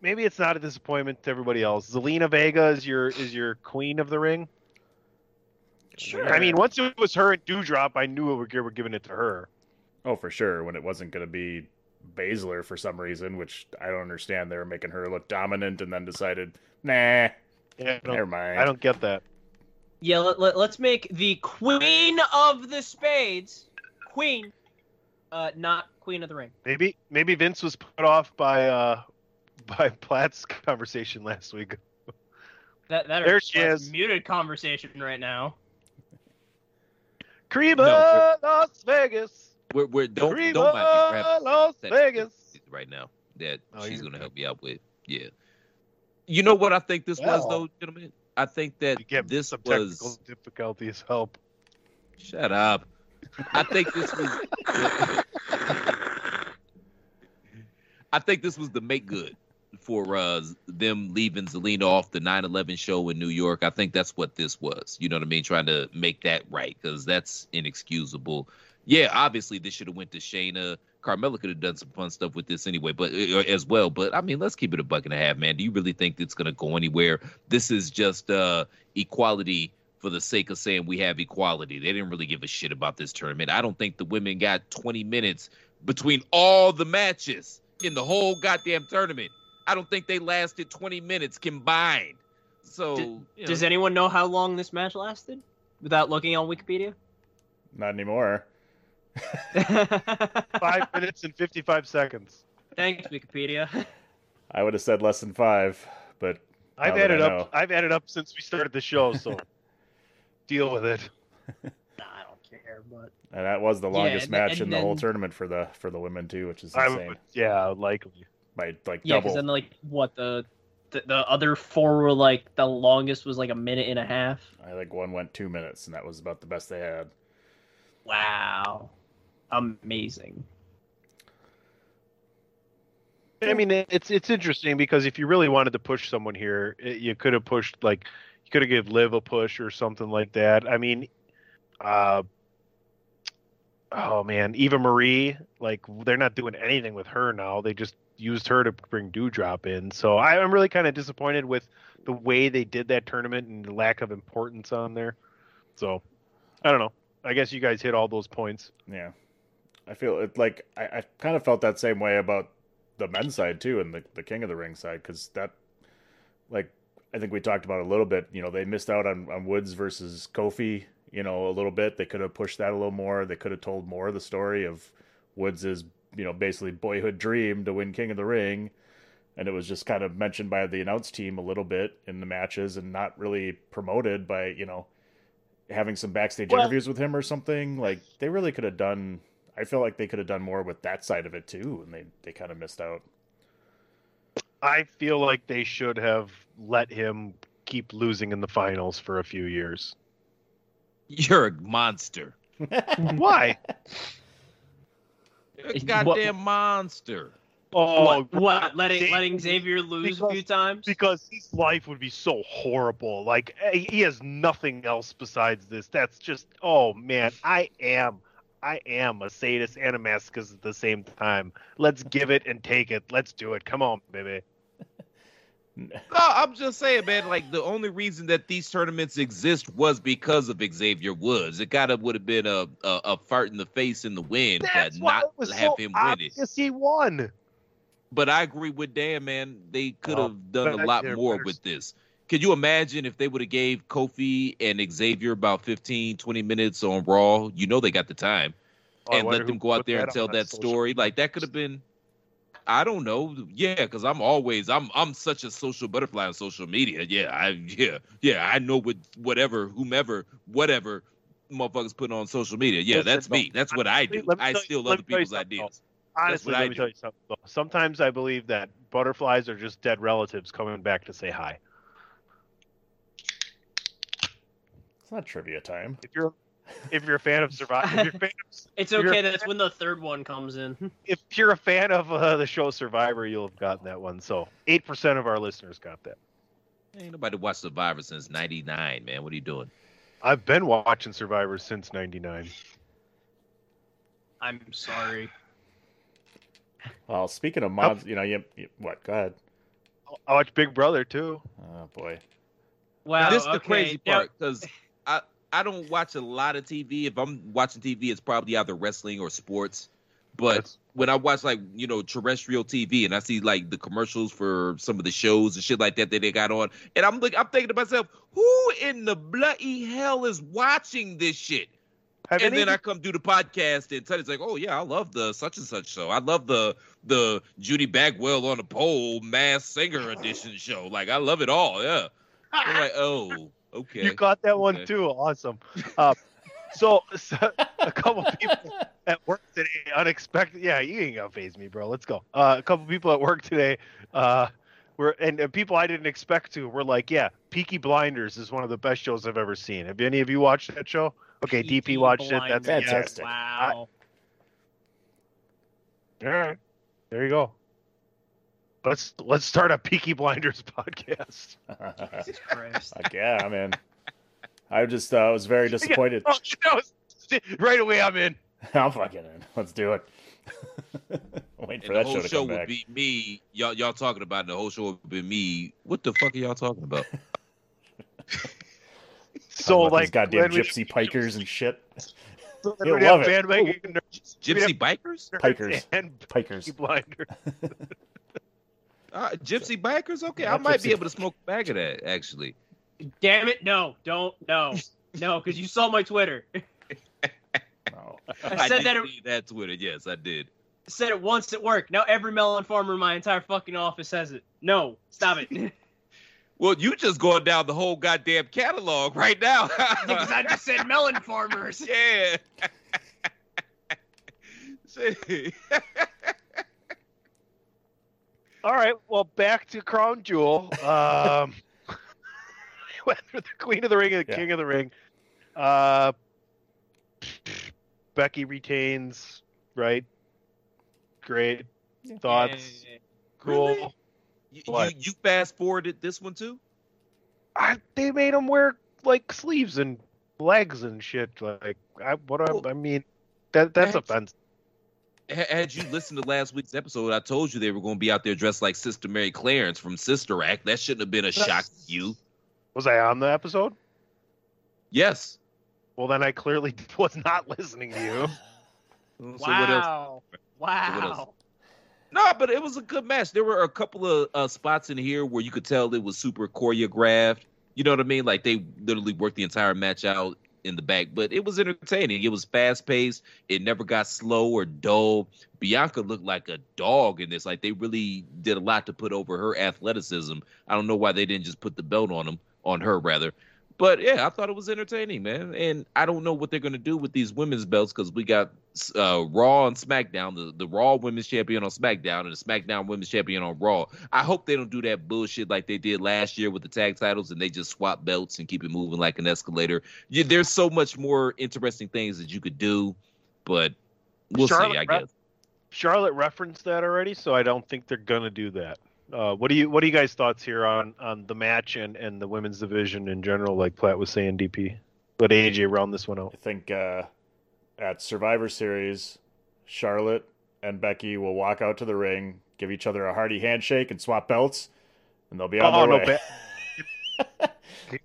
Maybe it's not a disappointment to everybody else. Zelina Vega is your is your queen of the ring? Sure. I mean, once it was her at Dewdrop, I knew we were giving it to her. Oh, for sure, when it wasn't going to be Baszler for some reason, which I don't understand. They were making her look dominant and then decided, nah, yeah, never mind. I don't get that. Yeah, let, let, let's make the Queen of the Spades, Queen, uh, not Queen of the Ring. Maybe maybe Vince was put off by uh, by Platt's conversation last week. that that there she is. Muted conversation right now. Crema, no, Las Vegas. We're, we're don't Arriba, don't mind me grabbing right now that oh, she's gonna help me out with. Yeah, you know what I think this well, was though, gentlemen. I think that you get this some was technical difficulties. Help. Shut up. I think this was. I think this was the make good for uh, them leaving Zelina off the nine eleven show in New York. I think that's what this was. You know what I mean? Trying to make that right, because that's inexcusable. Yeah, obviously this should have went to Shayna. Carmella could have done some fun stuff with this anyway, but as well. But I mean, let's keep it a buck and a half, man. Do you really think it's going to go anywhere? This is just uh, equality for the sake of saying we have equality. They didn't really give a shit about this tournament. I don't think the women got twenty minutes between all the matches in the whole goddamn tournament. I don't think they lasted twenty minutes combined. So, Did, you know. Does anyone know how long this match lasted without looking on Wikipedia? Not anymore. Five minutes and fifty-five seconds. Thanks, Wikipedia. I would have said less than five, but I've added up. I've added up since we started the show, so deal with it. Nah, I don't care. But and that was the longest yeah, match in the then... whole tournament for the for the women too, which is insane. I would, yeah, likely by like yeah, double. Yeah, because then like what the, the the other four were like the longest was like a minute and a half. I think one went two minutes, and that was about the best they had. Wow. Amazing. I mean, it's it's interesting because if you really wanted to push someone here, it, you could have pushed like you could have give Liv a push or something like that. I mean, uh, oh man, Eva Marie, like they're not doing anything with her now. They just used her to bring Doudrop in. So I'm really kind of disappointed with the way they did that tournament and the lack of importance on there. So I don't know. I guess you guys hit all those points. Yeah. I feel it like I, I kind of felt that same way about the men's side too, and the, the King of the Ring side, because that, like, I think we talked about a little bit. You know, they missed out on, on Woods versus Kofi. You know, a little bit. They could have pushed that a little more. They could have told more of the story of Woods' you know basically boyhood dream to win King of the Ring, and it was just kind of mentioned by the announce team a little bit in the matches, and not really promoted by you know having some backstage well, interviews with him or something. Like they really could have done. I feel like they could have done more with that side of it too, and they, they kind of missed out. I feel like they should have let him keep losing in the finals for a few years. You're a monster. Why? You're a goddamn what? monster. Oh, what? what? Letting Xavier, letting Xavier lose because, a few times? Because his life would be so horrible. Like, he has nothing else besides this. That's just, oh, man, I am... I am a sadist and a masochist at the same time. Let's give it and take it. Let's do it. Come on, baby. No, I'm just saying, man, like the only reason that these tournaments exist was because of Xavier Woods. It kind of would have been a, a, a fart in the face in the wind That's to not have so him win it. He won. But I agree with Dan, man. They could have oh, done a lot more better. with this. Could you imagine if they would have gave Kofi and Xavier about fifteen, twenty minutes on Raw? You know they got the time. Oh, and let them go out there and tell that story. Like, that could have been, I don't know. Yeah, because I'm always, I'm I'm such a social butterfly on social media. Yeah, I yeah, yeah, I know what, whatever, whomever, whatever motherfuckers put on social media. Yeah, Listen, that's me. That's what I do. I still you, love people's ideas. Honestly, let me do. tell you something. Though. Sometimes I believe that butterflies are just dead relatives coming back to say hi. It's not trivia time. If you're, if you're a fan of Survivor, it's okay. That's when the third one comes in. If you're a fan of uh, the show Survivor, you'll have gotten that one. So eight percent of our listeners got that. Ain't nobody watched Survivor since ninety-nine, man. What are you doing? I've been watching Survivor since ninety-nine. I'm sorry. Well, speaking of mods, you know, you, you what? Go ahead. I watch Big Brother too. Oh boy. Wow. This is okay. the crazy part because. Yeah. I, I don't watch a lot of T V. If I'm watching T V, it's probably either wrestling or sports. But That's... when I watch, like, you know, terrestrial T V and I see, like, the commercials for some of the shows and shit like that that they got on, and I'm like, I'm thinking to myself, who in the bloody hell is watching this shit? Have and any... then I come do the podcast and Teddy's like, oh, yeah, I love the such and such show. I love the the Judy Bagwell on a pole Masked Singer edition show. Like, I love it all, yeah. They're like, oh... Okay. You got that okay. one too. Awesome. Uh, so, so a couple people at work today, unexpected. Yeah, you ain't gonna faze me, bro. Let's go. Uh, a couple people at work today uh, We're, and, and people I didn't expect to were like, yeah, Peaky Blinders is one of the best shows I've ever seen. Have any of you watched that show? Okay, Peaky D P watched Blinders. It. That's fantastic. Wow. I, all right. There you go. Let's let's start a Peaky Blinders podcast. Jesus Christ. Like, yeah, I'm in. I just uh, was very disappointed. Yeah, oh, no, right away, I'm in. I'm fucking in. Let's do it. Waiting for and that the whole show to show come would back. Be me. Y'all, y'all talking about it, the whole show would be me. What the fuck are y'all talking about? So like these goddamn gypsy pikers and shit. So you'll love it. Gypsy bikers, pikers, and pikers, blinders. uh, gypsy bikers. Okay, yeah, I might gypsy. be able to smoke a bag of that. Actually, damn it, no, don't, no, no, because you saw my Twitter. Oh. I, I said that, it, that Twitter. Yes, I did. I said it once at work. Now every melon farmer in my entire fucking office has it. No, stop it. Well, you just going down the whole goddamn catalog right now. Because I just said melon farmers. Yeah. All right. Well, back to Crown Jewel. Um, whether the Queen of the Ring or the yeah. King of the Ring. Uh, Becky retains, right? Great. Thoughts? Yeah. Cool. Really? You, you, you fast forwarded this one too? I, they made him wear like sleeves and legs and shit. Like, I, what do I, well, I mean, that that's had offensive. You, had you listened to last week's episode, I told you they were going to be out there dressed like Sister Mary Clarence from Sister Act. That shouldn't have been a that's, shock to you. Was I on the episode? Yes. Well, then I clearly was not listening to you. Wow. So what else? Wow. So what else? No, but it was a good match. There were a couple of uh, spots in here where you could tell it was super choreographed. You know what I mean? Like, they literally worked the entire match out in the back. But it was entertaining. It was fast-paced. It never got slow or dull. Bianca looked like a dog in this. Like, they really did a lot to put over her athleticism. I don't know why they didn't just put the belt on him, on her, rather. But, yeah, I thought it was entertaining, man. And I don't know what they're going to do with these women's belts because we got uh, Raw and SmackDown, the, the Raw Women's Champion on SmackDown and the SmackDown Women's Champion on Raw. I hope they don't do that bullshit like they did last year with the tag titles and they just swap belts and keep it moving like an escalator. Yeah, there's so much more interesting things that you could do, but we'll Charlotte see, I re- guess. Charlotte referenced that already, so I don't think they're going to do that. Uh, what do you what do you guys thoughts here on, on the match and, and the women's division in general? Like Platt was saying, D P, let A J round this one out. I think uh, at Survivor Series, Charlotte and Becky will walk out to the ring, give each other a hearty handshake, and swap belts, and they'll be on oh, their no, way. Ba-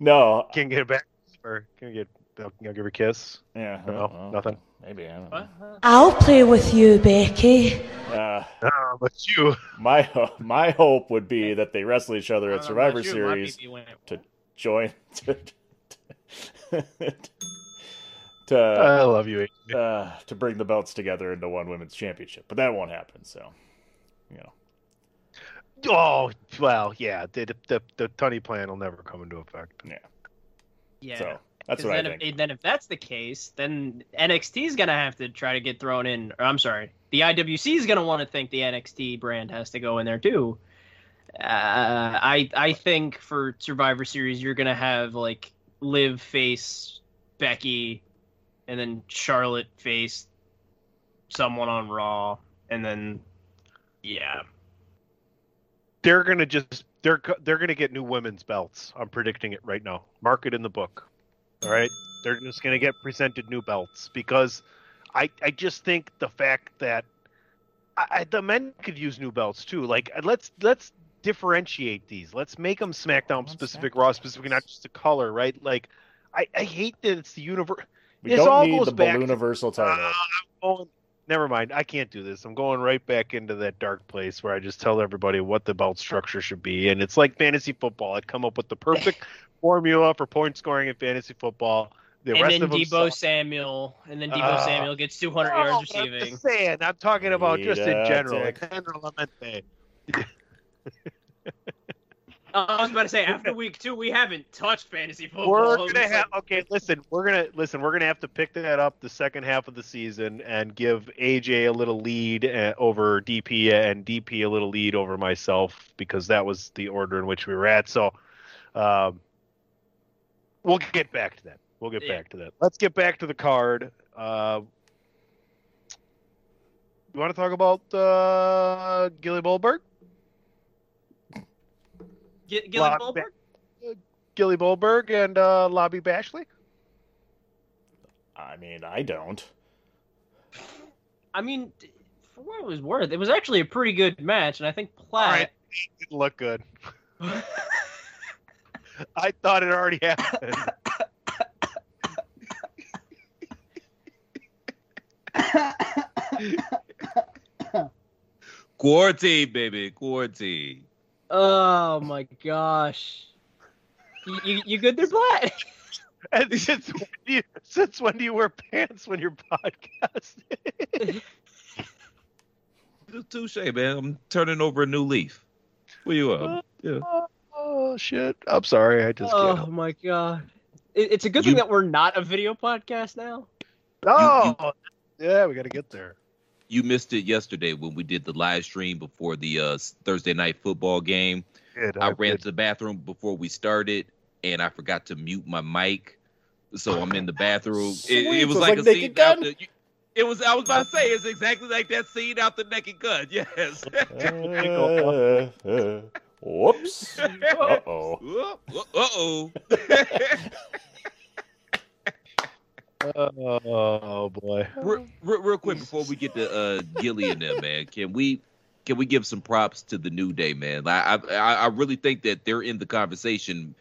no, can get it back or can get you know, give her a kiss. Yeah, no, know. nothing. Maybe I don't know. I'll play with you, Becky. Uh, no, but you. My my hope would be that they wrestle each other at Survivor you, Series to join. To, to, to, I love you. Uh, to bring the belts together into one women's championship, but that won't happen. So, you know. Oh well, yeah. The the the Tunney plan will never come into effect. Yeah. Yeah. So. That's what then, I think. If, then if that's the case, then N X T is going to have to try to get thrown in. Or I'm sorry. The I W C is going to want to think the N X T brand has to go in there too. Uh, I I think for Survivor Series, you're going to have like Liv face Becky and then Charlotte face someone on Raw. And then, yeah. They're going to just, they're, they're going to get new women's belts. I'm predicting it right now. Mark it in the book. All right, they're just going to get presented new belts because I, I just think the fact that I, I, the men could use new belts too. Like let's let's differentiate these. Let's make them SmackDown specific, Raw specific, not just the color. Right? Like I, I hate that it's the universe. We this don't all need goes the back Ballooniversal to, title. Uh, going, never mind. I can't do this. I'm going right back into that dark place where I just tell everybody what the belt structure should be, and it's like fantasy football. I come up with the perfect formula for point scoring in fantasy football. The and rest then of Debo Samuel, and then Debo uh, Samuel gets two hundred oh, yards receiving. I'm just saying, I'm talking about yeah, just in general. Alexander Lamente. I was about to say, after week two, we haven't touched fantasy football. We're gonna have, okay, listen, we're gonna listen. We're gonna have to pick that up the second half of the season and give A J a little lead over D P and D P a little lead over myself, because that was the order in which we were at. So, um, we'll get back to that. We'll get yeah. back to that. Let's get back to the card. Uh, you want to talk about uh, Gilly Goldberg? G- Gilly Lob- Goldberg? Ba- Gilly Goldberg and uh, Lobby Bashley? I mean, I don't. I mean, for what it was worth, it was actually a pretty good match, and I think Platt... Right. It didn't look good. I thought it already happened. Quarty, baby, Quarty. Oh my gosh! You, you, you good there, Platt? And since, when do you, since when do you wear pants when you're podcasting? Touche, man. I'm turning over a new leaf. Where you up? Yeah. Oh shit! I'm sorry. I just. Oh can't. My god! It, it's a good you, thing that we're not a video podcast now. No. You, you, Yeah, we got to get there. You missed it yesterday when we did the live stream before the uh, Thursday night football game. Good, I, I ran did. to the bathroom before we started, and I forgot to mute my mic, so I'm in the bathroom. It, it was, was like, like a scene out the, It was. I was about to say it's exactly like that scene out the Naked Gun. Yes. uh, uh, whoops. Uh oh. Uh oh. Oh, oh boy! Real, real quick before we get to uh, Gilly and them, man, can we can we give some props to the New Day, man? I, I I really think that they're in the conversation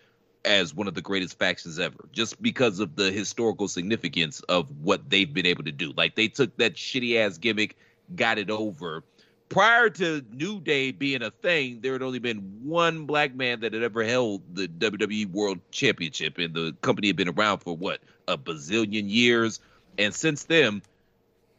as one of the greatest factions ever, just because of the historical significance of what they've been able to do. Like they took that shitty ass gimmick, got it over. Prior to New Day being a thing, there had only been one black man that had ever held the W W E World Championship, and the company had been around for, what, a bazillion years? And since then,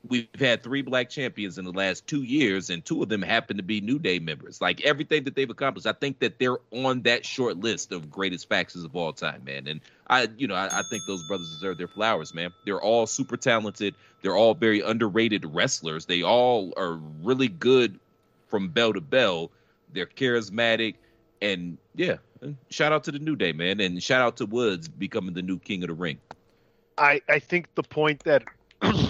we've had three black champions in the last two years, and two of them happen to be New Day members. Like, everything that they've accomplished, I think that they're on that short list of greatest factions of all time, man. And, I, you know, I, I think those brothers deserve their flowers, man. They're all super talented. They're all very underrated wrestlers. They all are really good from bell to bell. They're charismatic. And, yeah, shout out to the New Day, man. And shout out to Woods becoming the new king of the ring. I, I think the point that...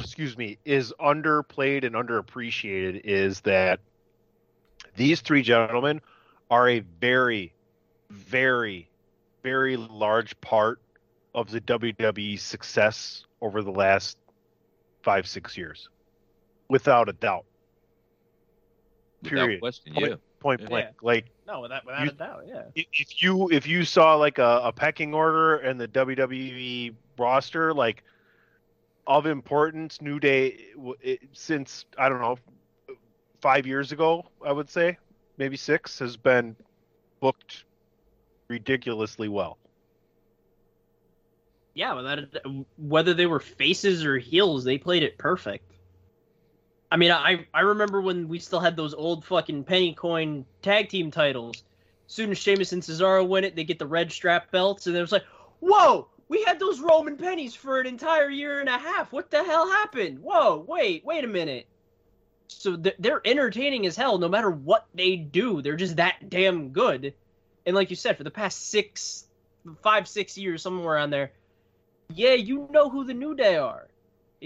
excuse me, is underplayed and underappreciated is that these three gentlemen are a very, very, very large part of the W W E's success over the last five, six years. Without a doubt. Period. Without question, point, yeah. Point blank. Yeah. Like No, without, without you, a doubt, yeah. If you, if you saw like a, a pecking order in the W W E roster, like of importance, New Day, it, since, I don't know, five years ago, I would say, maybe six, has been booked ridiculously well. Yeah, without a, whether they were faces or heels, they played it perfect. I mean, I, I remember when we still had those old fucking penny coin tag team titles. As soon as Sheamus and Cesaro win it, they get the red strap belts, and it was like, whoa! We had those Roman pennies for an entire year and a half. What the hell happened? Whoa, wait, wait a minute. So th- they're entertaining as hell no matter what they do. They're just that damn good. And like you said, for the past six, five, six years, somewhere around there, yeah, you know who the New Day are.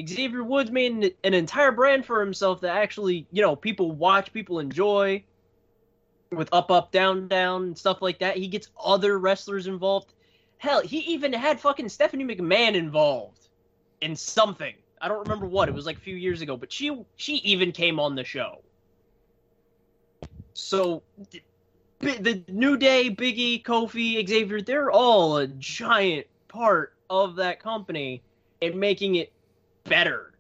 Xavier Woods made an, an entire brand for himself that actually, you know, people watch, people enjoy. With up, up, down, down, and stuff like that. He gets other wrestlers involved. Hell, he even had fucking Stephanie McMahon involved in something. I don't remember what. It was like a few years ago, but she she even came on the show. So the, the New Day, Big E, Kofi, Xavier, they're all a giant part of that company and making it better.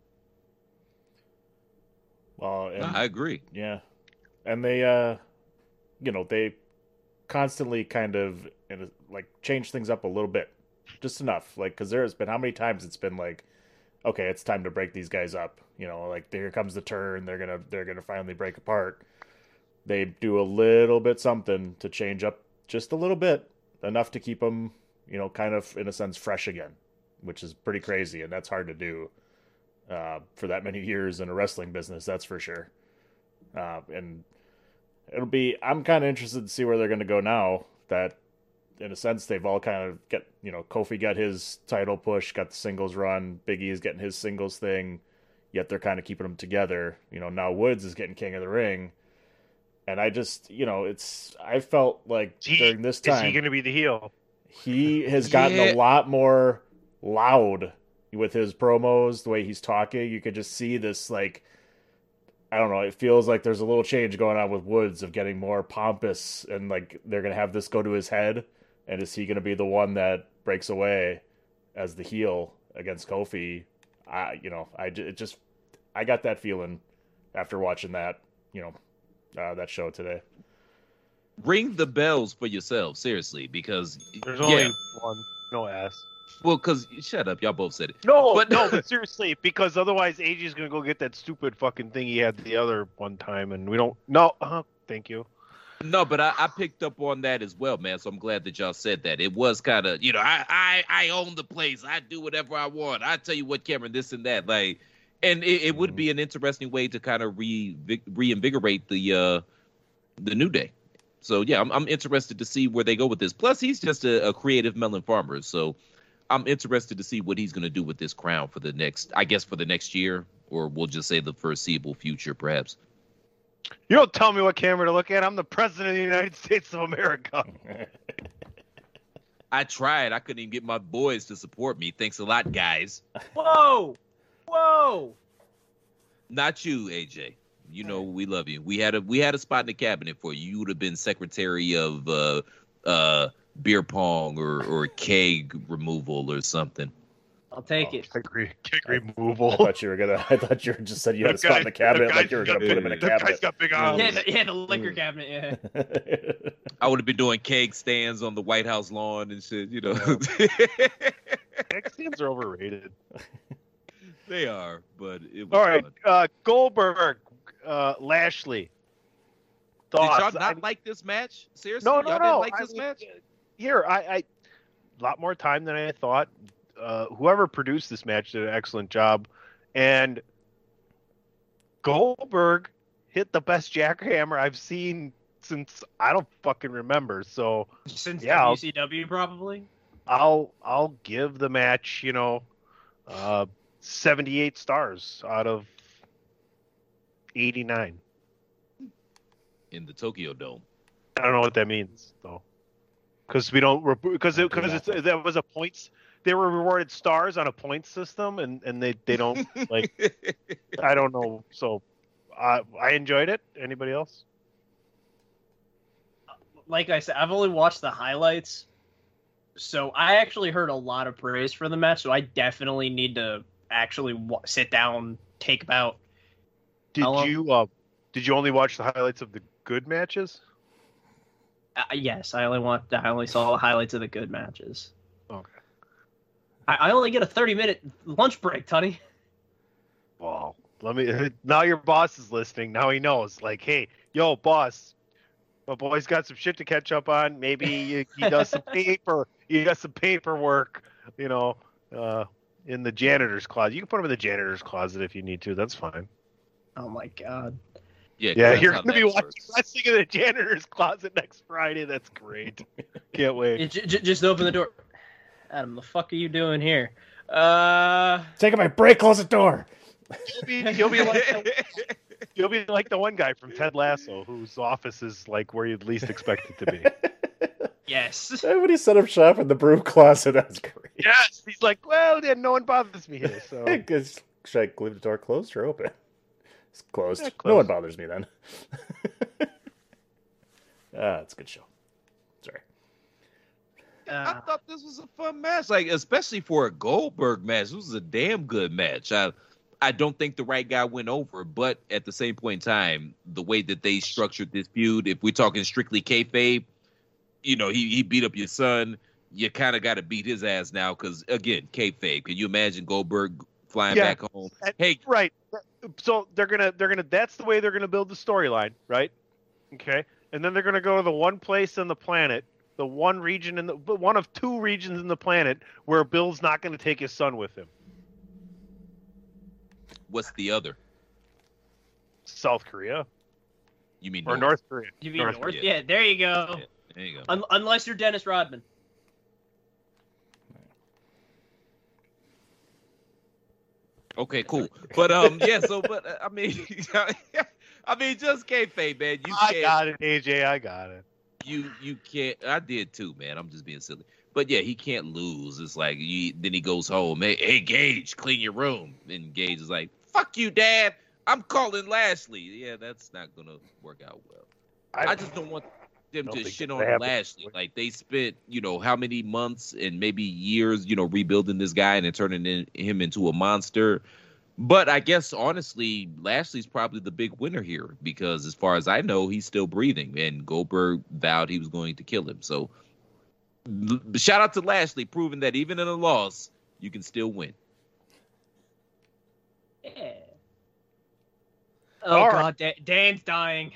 Well, and, I agree. Yeah. And they, uh, you know, they constantly kind of... and like change things up a little bit, just enough, like, because there's been how many times it's been like, okay, it's time to break these guys up, you know, like here comes the turn, they're gonna they're gonna finally break apart. They do a little bit something to change up just a little bit, enough to keep them, you know, kind of in a sense fresh again, which is pretty crazy, and that's hard to do uh, for that many years in a wrestling business, that's for sure. Uh, and it'll be, I'm kind of interested to see where they're going to go now that, in a sense, they've all kind of get, you know, Kofi got his title push, got the singles run, Big E is getting his singles thing, yet they're kind of keeping them together. You know, now Woods is getting King of the Ring. And I just, you know, it's, I felt like he, during this time. Is he going to be the heel? He has gotten yeah. a lot more loud with his promos, the way he's talking. You could just see this, like, I don't know, it feels like there's a little change going on with Woods of getting more pompous and, like, they're going to have this go to his head. And is he going to be the one that breaks away as the heel against Kofi? I, you know, I it just, I got that feeling after watching that, you know, Uh, that show today. Ring the bells for yourself, seriously, because there's yeah. only one. No ass. Well, because shut up, y'all both said it. No, but no, but seriously, because otherwise, A J's gonna go get that stupid fucking thing he had the other one time, and we don't. No, uh-huh, thank you. No, but I, I picked up on that as well, man. So I'm glad that y'all said that. It was kind of, you know, I, I I own the place. I do whatever I want. I tell you what, Cameron, this and that, like. And it, it would be an interesting way to kind of re, reinvigorate the uh, the New Day. So, yeah, I'm, I'm interested to see where they go with this. Plus, he's just a, a creative melon farmer. So I'm interested to see what he's going to do with this crown for the next, I guess, for the next year. Or we'll just say the foreseeable future, perhaps. You don't tell me what camera to look at. I'm the president of the United States of America. I tried. I couldn't even get my boys to support me. Thanks a lot, guys. Whoa! Whoa! Not you, A J. You know we love you. We had a we had a spot in the cabinet for you. You would have been secretary of uh, uh, beer pong or, or keg removal or something. I'll take oh, it. Keg, re- keg I, removal. I thought you were gonna. I thought you were just said you had a spot in the cabinet, like you were gonna put him in a cabinet. That guy's got big arms. Yeah, the, yeah, the liquor cabinet. Yeah. I would have been doing keg stands on the White House lawn and shit. You know, yeah. Keg stands are overrated. They are, but it was all right. Uh, Goldberg, uh, Lashley. Thoughts? Did y'all not I, like this match? Seriously, no, no, y'all no. Didn't like I, this match? Here, I, I a lot more time than I thought. Uh, whoever produced this match did an excellent job, and Goldberg hit the best jackhammer I've seen since I don't fucking remember. So since yeah, W C W, I'll, probably. I'll I'll give the match, you know. Uh, seventy-eight stars out of eighty-nine. In the Tokyo Dome. I don't know what that means, though. Because we don't... Because it, it, that was a points... They were rewarded stars on a points system, and, and they, they don't, like... I don't know. So, I, I enjoyed it. Anybody else? Like I said, I've only watched the highlights. So, I actually heard a lot of praise for the match, so I definitely need to... actually sit down, take about... Did you uh, did you only watch the highlights of the good matches? Uh, yes, I only want. I only saw the highlights of the good matches. Okay. I, I only get a thirty-minute lunch break, Tunny. Well, let me... Now your boss is listening. Now he knows. Like, hey, yo, boss, my boy's got some shit to catch up on. Maybe he does some paper. He does some paperwork, you know, uh... in the janitor's closet. You can put them in the janitor's closet if you need to. That's fine. Oh, my God. Yeah, yeah, you're going to be watching wrestling in the janitor's closet next Friday. That's great. Can't wait. J- j- just open the door. Adam, the fuck are you doing here? Uh, Taking my break. Close the door. You'll be, you'll, be like the, you'll be like the one guy from Ted Lasso whose office is like where you'd least expect it to be. Yes. Everybody set up shop in the broom closet. That's great. Yes. He's like, well, then no one bothers me here. So should I leave the door closed or open? It's closed. Yeah, closed. No one bothers me then. Ah, uh, it's a good show. Sorry. Uh, I thought this was a fun match, like especially for a Goldberg match. This was a damn good match. I, I don't think the right guy went over, but at the same point in time, the way that they structured this feud, if we're talking strictly kayfabe. You know, he, he beat up your son. You kind of got to beat his ass now because, again, kayfabe. Can you imagine Goldberg flying yeah. back home? And, hey, right. So they're gonna they're gonna that's the way they're gonna build the storyline, right? Okay, and then they're gonna go to the one place on the planet the one region in the one of two regions in the planet where Bill's not going to take his son with him. What's the other? South Korea. You mean or North, North Korea? You mean North? North? Yeah. yeah, there you go. Yeah, there you go. Un- unless you're Dennis Rodman. Okay, cool. But um, yeah. So, but uh, I mean, I mean, just kayfabe, man. You I can't, got it, A J. I got it. You you can't. I did too, man. I'm just being silly. But yeah, he can't lose. It's like you, then he goes home. Hey, hey, Gage, clean your room. And Gage is like, "Fuck you, Dad. I'm calling Lashley." Yeah, that's not gonna work out well. I, I just don't want them to shit on Lashley. Like they spent, you know, how many months and maybe years, you know, rebuilding this guy and then turning in, him into a monster. But I guess honestly, Lashley's probably the big winner here because, as far as I know, he's still breathing, and Goldberg vowed he was going to kill him. So, l- shout out to Lashley, proving that even in a loss, you can still win. Yeah. Oh, God, da- Dan's dying.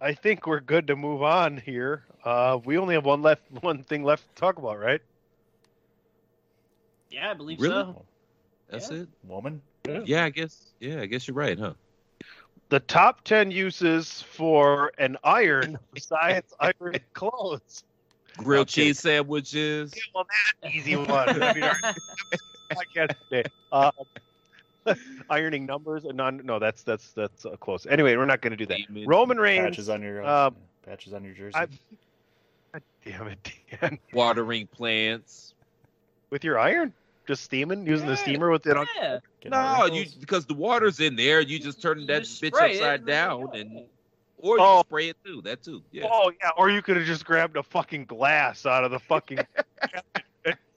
I think we're good to move on here. Uh, we only have one left, one thing left to talk about, right? Yeah, I believe really? so. That's yeah. it? Woman? Yeah. yeah, I guess. Yeah, I guess you're right, huh? The top ten uses for an iron besides iron clothes. Grilled cheese sandwiches. Yeah, well, that's an easy one. I mean, I can't say. Um, ironing numbers and non no that's that's that's uh, close anyway we're not going to do that. Roman Reigns patches on your uh, um, patches on your jersey. I, God damn it, Dan. Watering plants with your iron, just steaming, using yeah, the steamer with it on. Yeah. No, you because the water's in there, you just turn that just bitch upside it, down it. and or you oh. spray it too. That too. Yeah. Oh yeah, or you could have just grabbed a fucking glass out of the fucking.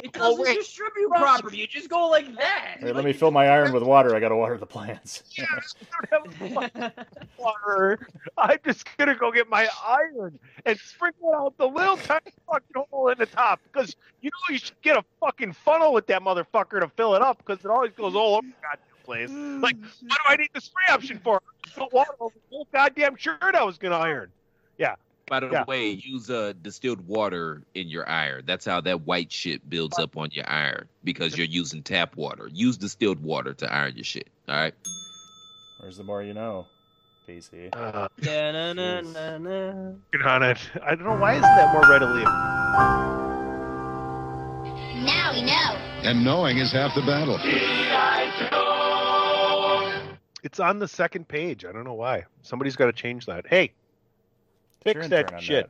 It doesn't oh, distribute properly. You just go like that. Hey, like, let me fill my iron with water. I got to water the plants. Yeah, I don't have water. I'm just going to go get my iron and sprinkle out the little tiny fucking hole in the top. Because you know you should get a fucking funnel with that motherfucker to fill it up because it always goes all over the goddamn place. Like, what do I need the spray option for? I just put water over the whole goddamn shirt I was going to iron. Yeah. By the yeah. way, use uh, distilled water in your iron. That's how that white shit builds up on your iron because you're using tap water. Use distilled water to iron your shit, all right? Where's the more you know, P C? Uh, yeah, na, na, na, na. Get on it. I don't know. Why isn't that more readily? Now we know. And knowing is half the battle. It's on the second page. I don't know why. Somebody's got to change that. Hey. Fix that shit.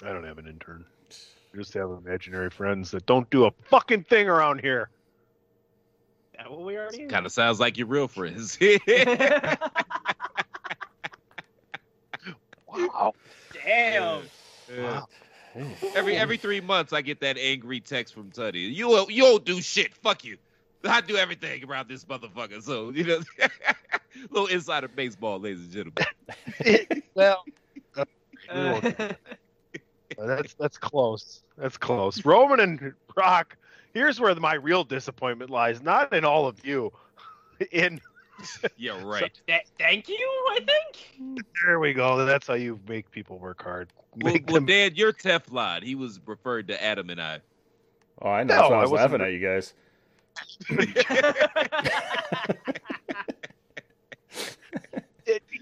That. I don't have an intern. I just have imaginary friends that don't do a fucking thing around here. That what we already kind of sounds like your real friends. Wow. Damn. Yeah. Wow. Every every three months I get that angry text from Tuddy. You you don't do shit. Fuck you. I do everything around this motherfucker. So, you know, a little inside of baseball, ladies and gentlemen. Well, uh, uh, that's that's close. That's close. Roman and Brock, here's where my real disappointment lies. Not in all of you. In Yeah, right. So, that, thank you, I think. There we go. That's how you make people work hard. Make well, them... well, Dan, you're Teflon. He was referred to Adam and I. Oh, I know. No, that's why I was I laughing at you guys. In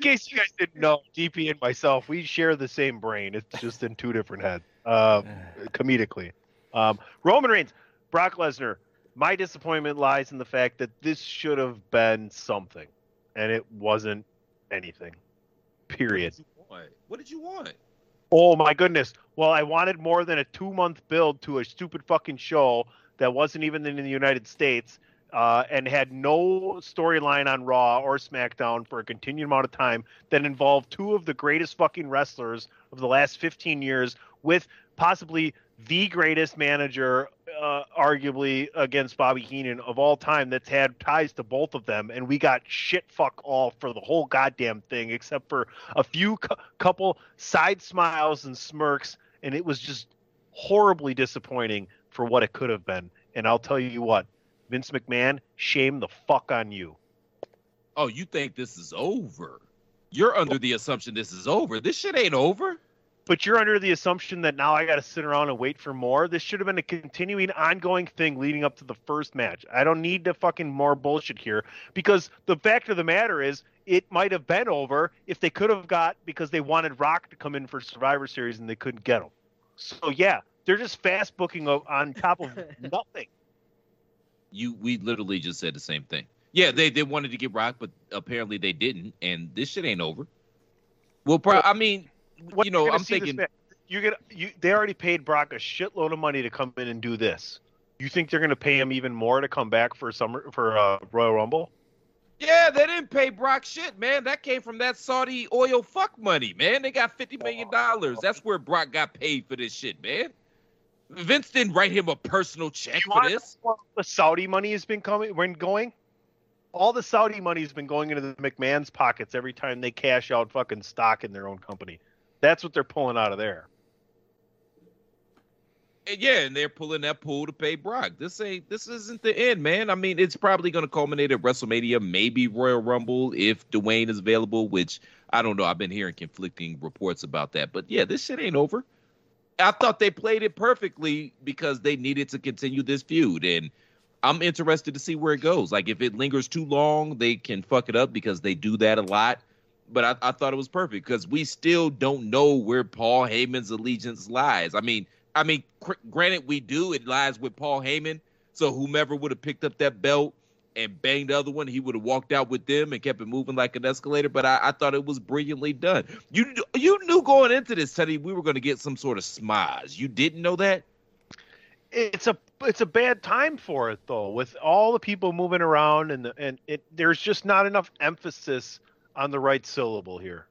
case you guys didn't know, D P and myself, we share the same brain. It's just in two different heads, uh, comedically. Um, Roman Reigns, Brock Lesnar, my disappointment lies in the fact that this should have been something, and it wasn't anything. Period. What did you want? What did you want? Oh, my goodness. Well, I wanted more than a two-month build to a stupid fucking show that wasn't even in the United States uh, and had no storyline on Raw or SmackDown for a continued amount of time that involved two of the greatest fucking wrestlers of the last fifteen years with possibly the greatest manager, uh, arguably, against Bobby Heenan of all time that's had ties to both of them. And we got shit fuck all for the whole goddamn thing except for a few cu- couple side smiles and smirks. And it was just horribly disappointing for what it could have been. And I'll tell you what, Vince McMahon, shame the fuck on you. Oh, you think this is over? You're under the assumption this is over. This shit ain't over. but you're under the assumption that now I got to sit around and wait for more. This should have been a continuing, ongoing thing leading up to the first match. I don't need to fucking more bullshit here, because the fact of the matter is it might have been over if they could have got, because they wanted Rock to come in for Survivor Series and they couldn't get him. So, yeah, they're just fast booking on top of nothing. You, we literally just said the same thing. Yeah, they, they wanted to get Rock, but apparently they didn't, and this shit ain't over. Well, pro- I mean, you know, I'm thinking you're gonna. You, they already paid Brock a shitload of money to come in and do this. You think they're gonna pay him even more to come back for summer for uh, Royal Rumble? Yeah, they didn't pay Brock shit, man. That came from that Saudi oil fuck money, man. They got fifty million dollars. That's where Brock got paid for this shit, man. Vince didn't write him a personal check you for this. The Saudi money has been coming, when going. All the Saudi money has been going into the McMahon's pockets every time they cash out fucking stock in their own company. That's what they're pulling out of there. And yeah, and they're pulling that pool to pay Brock. This ain't, this isn't the end, man. I mean, it's probably going to culminate at WrestleMania, maybe Royal Rumble if Dwayne is available, which I don't know. I've been hearing conflicting reports about that. But yeah, this shit ain't over. I thought they played it perfectly because they needed to continue this feud, and I'm interested to see where it goes. Like, if it lingers too long, they can fuck it up because they do that a lot. But I, I thought it was perfect because we still don't know where Paul Heyman's allegiance lies. I mean, I mean, cr- granted, we do. It lies with Paul Heyman. So whomever would have picked up that belt and banged the other one, he would have walked out with them and kept it moving like an escalator. But I, I thought it was brilliantly done. You, you knew going into this, Teddy, we were going to get some sort of smize. You didn't know that? It's a it's a bad time for it, though, with all the people moving around, and the, and it, there's just not enough emphasis on the right syllable here.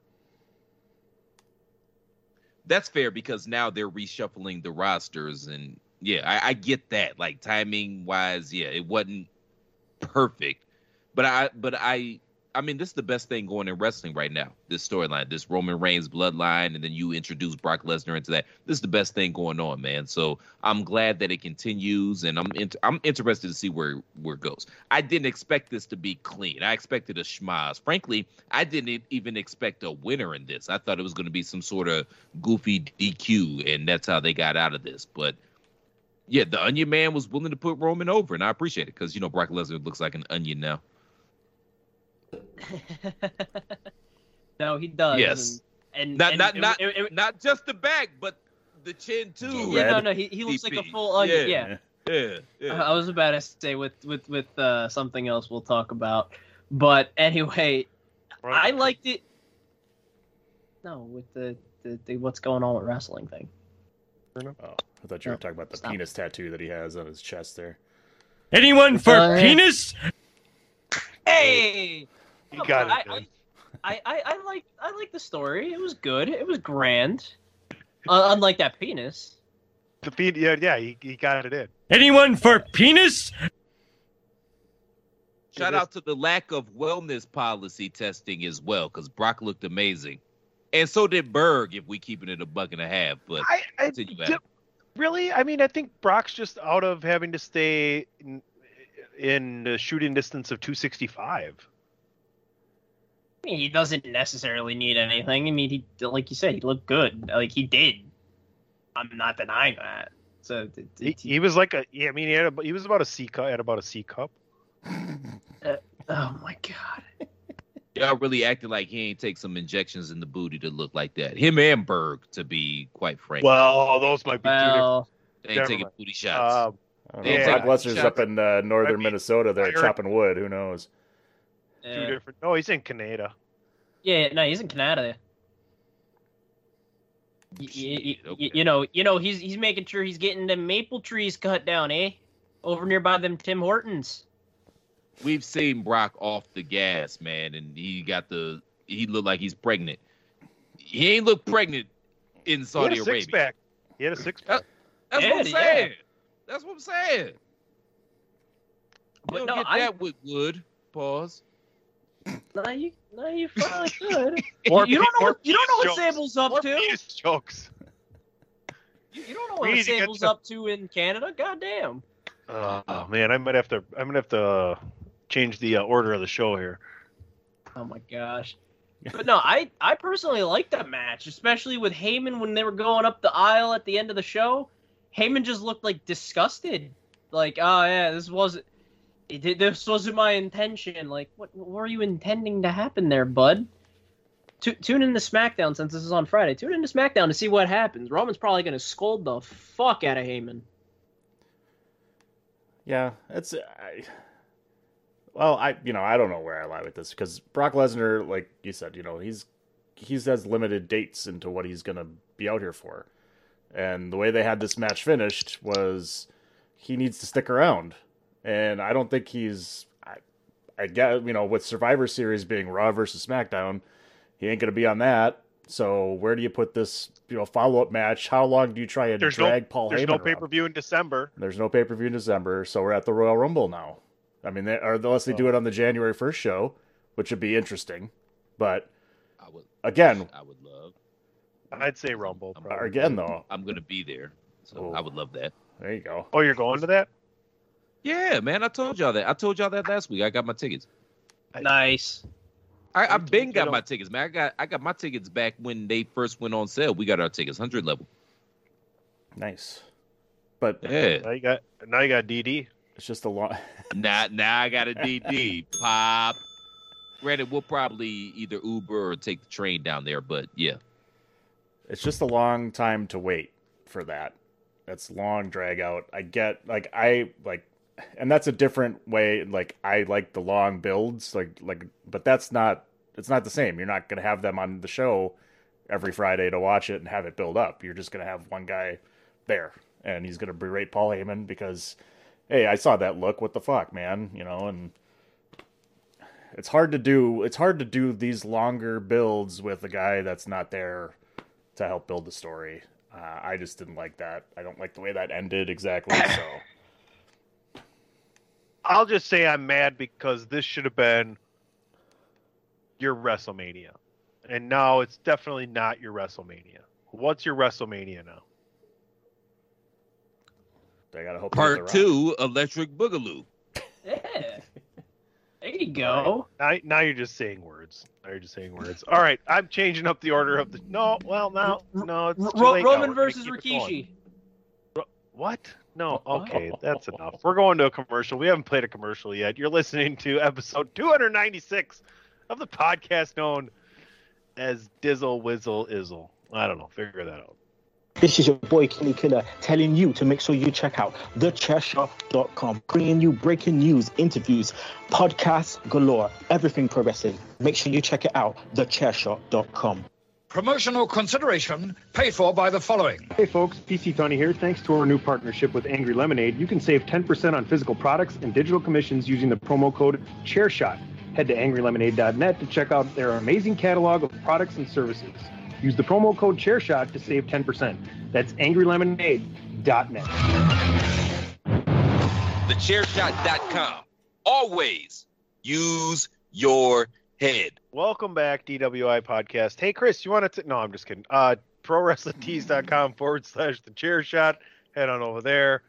That's fair, because now they're reshuffling the rosters, and yeah, I, I get that. Like, timing wise, yeah, it wasn't perfect, but I but I I mean, this is the best thing going in wrestling right now. This storyline, this Roman Reigns bloodline, and then you introduce Brock Lesnar into that. This is the best thing going on, man. So I'm glad that it continues, and I'm in- I'm interested to see where, where it goes. I didn't expect this to be clean. I expected a schmaz. Frankly, I didn't even expect a winner in this. I thought it was going to be some sort of goofy D Q, and that's how they got out of this. But yeah, the Onion Man was willing to put Roman over, and I appreciate it because, you know, Brock Lesnar looks like an onion now. No, he does. Yes, and, and, not and not it, not, it, it, not just the back, but the chin too. Yeah, no, no, he, he looks D P. Like a full onion. Yeah, yeah. yeah, yeah. I, I was about to say with with with uh, something else we'll talk about, but anyway, right. I liked it. No, with the, the, the what's going on with wrestling thing. Oh, I thought you were no, talking about the stop. penis tattoo that he has on his chest there. Anyone for uh, penis? Hey. You oh, got it. I, I, I, I like I like the story. It was good. It was grand. Uh, unlike that penis. The penis. Yeah, yeah, he, he got it in. Anyone for penis? Shout out to the lack of wellness policy testing as well, because Brock looked amazing, and so did Berg. If we keep it at a buck and a half, but I, I d- really, I mean, I think Brock's just out of having to stay in, in the shooting distance of two sixty-five. I mean, he doesn't necessarily need anything. I mean, he, like you said, he looked good. Like, he did. I'm not denying that. So th- th- he, he was like a. Yeah, I mean, he had a, he was about a C cup. At about a C cup. uh, oh my god. Y'all really acting like he ain't take some injections in the booty to look like that. Him and Berg, to be quite frank. Well, those might be. Well, they ain't taking mind. Booty shots. Um, they ain't Brock Lesnar's shots. Up in uh, northern I mean, Minnesota. They're chopping wood. Who knows? Yeah. Two different. Oh, he's in Canada. Yeah, no, he's in Canada. You, you, okay. you know, you know, he's he's making sure he's getting the maple trees cut down, eh? Over nearby them Tim Hortons. We've seen Brock off the gas, man, and he got the he looked like he's pregnant. He ain't look pregnant in Saudi he had a Arabia. Six-pack. He had a six pack. That, that's yeah, what I'm saying. Yeah. That's what I'm saying. But you don't no, get I, that with wood. Pause. No, you, no, you probably could. Or, you don't know. What, you don't know what Sable's up to. Jokes. You, you don't know what Sable's up to in Canada. Goddamn. Uh, oh man, I might have to. I'm gonna have to uh, change the uh, order of the show here. Oh my gosh. But no, I, I personally like that match, especially with Heyman when they were going up the aisle at the end of the show. Heyman just looked, like, disgusted. Like, oh, yeah, this wasn't this wasn't my intention. Like, what, what were you intending to happen there, bud? T- tune in to SmackDown, since this is on Friday. Tune in to SmackDown to see what happens. Roman's probably going to scold the fuck out of Heyman. Yeah, it's... I... Well, I you know I don't know where I lie with this, because Brock Lesnar, like you said, you know he's he has limited dates into what he's gonna be out here for, and the way they had this match finished was he needs to stick around, and I don't think he's I I guess you know with Survivor Series being Raw versus SmackDown, he ain't gonna be on that. So where do you put this you know follow up match? How long do you try and there's drag no, Paul? There's Heyman no pay per view in December. There's no pay per view in December, so we're at the Royal Rumble now. I mean, they, or unless they do it on the January first show, which would be interesting. But I would, again, I would love. I'd say Rumble. Probably. Again, though, I'm going to be there, so oh. I would love that. There you go. Oh, you're going to that? Yeah, man. I told y'all that. I told y'all that last week. I got my tickets. Nice. I, I've been got my tickets, man. I got I got my tickets back when they first went on sale. We got our tickets, one hundred level. Nice. But yeah, now you got now you got D D. It's just a lot. now, now I got a D D, Pop. Granted, we'll probably either Uber or take the train down there, but yeah. It's just a long time to wait for that. That's long drag out. I get, like, I, like, and that's a different way. Like, I like the long builds, like, like, but that's not, it's not the same. You're not going to have them on the show every Friday to watch it and have it build up. You're just going to have one guy there, and he's going to berate Paul Heyman because... Hey, I saw that look. What the fuck, man? You know, and it's hard to do. It's hard to do these longer builds with a guy that's not there to help build the story. Uh, I just didn't like that. I don't like the way that ended exactly. So, I'll just say I'm mad because this should have been your WrestleMania, and now it's definitely not your WrestleMania. What's your WrestleMania now? I gotta hope Part two, Electric Boogaloo. Yeah. There you go. Right. Now, now you're just saying words. Now you're just saying words. All right, I'm changing up the order of the... No, well, no. no it's Ro- Roman versus Rikishi. Ro- what? No, okay, that's enough. We're going to a commercial. We haven't played a commercial yet. You're listening to episode two ninety-six of the podcast known as Dizzle Whizzle Izzle. I don't know. Figure that out. This is your boy, Kenny Killer, telling you to make sure you check out the chair shot dot com, bringing you breaking news, interviews, podcasts galore, everything pro wrestling. Make sure you check it out, the chair shot dot com. Promotional consideration paid for by the following. Hey folks, P C Tony here. Thanks to our new partnership with Angry Lemonade, you can save ten percent on physical products and digital commissions using the promo code ChairShot. Head to angry lemonade dot net to check out their amazing catalog of products and services. Use the promo code ChairShot to save ten percent. That's angry lemonade dot net. the chair shot dot com. Always use your head. Welcome back, D W I Podcast. Hey, Chris, you want to... T- no, I'm just kidding. Uh, pro wrestling tees dot com forward slash the chair shot. Head on over there.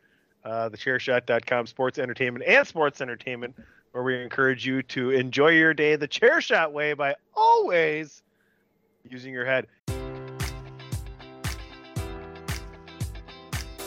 Uh, the chair shot dot com sports entertainment and sports entertainment, where we encourage you to enjoy your day the chair shot way by always using your head.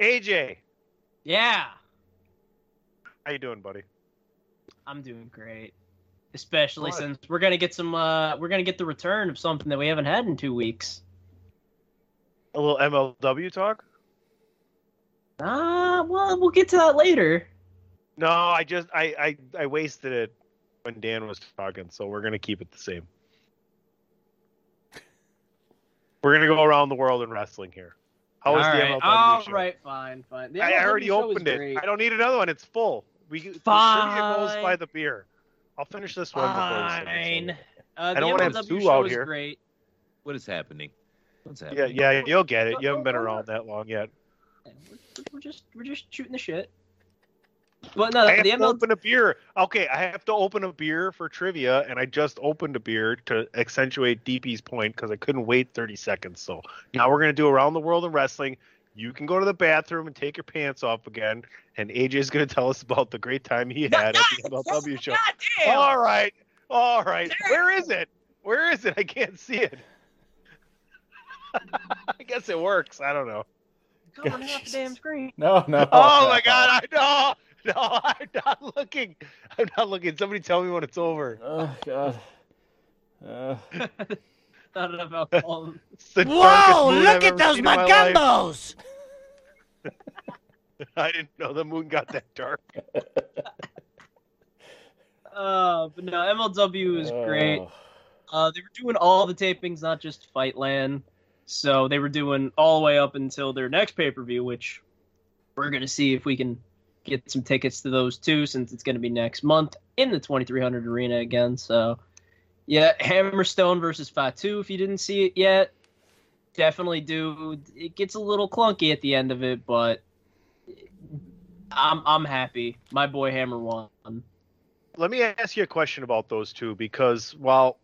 A J. Yeah. How you doing, buddy? I'm doing great. Especially what? Since we're gonna get some, uh, we're gonna get the return of something that we haven't had in two weeks. A little M L W talk? Ah, uh, well, we'll get to that later. No, I just, I, I, I wasted it when Dan was talking, so we're gonna keep it the same. We're gonna go around the world in wrestling here. How was the M L W show? All right, fine, fine. I already opened it. I don't need another one. It's full. We fine. It goes by the beer. I'll finish this one. Fine. Uh, I don't want to have two out here. Great. What is happening? What's happening? Yeah, yeah, you'll get it. You haven't been around that long yet. We're just, we're just shooting the shit. Well, no, I have the M L- to open a beer. Okay, I have to open a beer for trivia, and I just opened a beer to accentuate D P's point because I couldn't wait thirty seconds. So now we're going to do Around the World in Wrestling. You can go to the bathroom and take your pants off again, and A J's going to tell us about the great time he had no, at the M L W no, show. Goddamn. All right, all right. Damn. Where is it? Where is it? I can't see it. I guess it works. I don't know. Come on, half the damn screen. No, no. Oh, my God, I know. No, I'm not looking. I'm not looking. Somebody tell me when it's over. Oh, God. Uh. Not enough alcohol. Whoa, look at those Magambos! I didn't know the moon got that dark. uh, but no, M L W is oh. great. Uh, they were doing all the tapings, not just Fightland. So they were doing all the way up until their next pay-per-view, which we're going to see if we can get some tickets to those too, since it's going to be next month in the twenty-three hundred arena again. So, yeah, Hammerstone versus Fatu, if you didn't see it yet, definitely do. It gets a little clunky at the end of it, but I'm I'm happy. My boy Hammer won. Let me ask you a question about those two, because while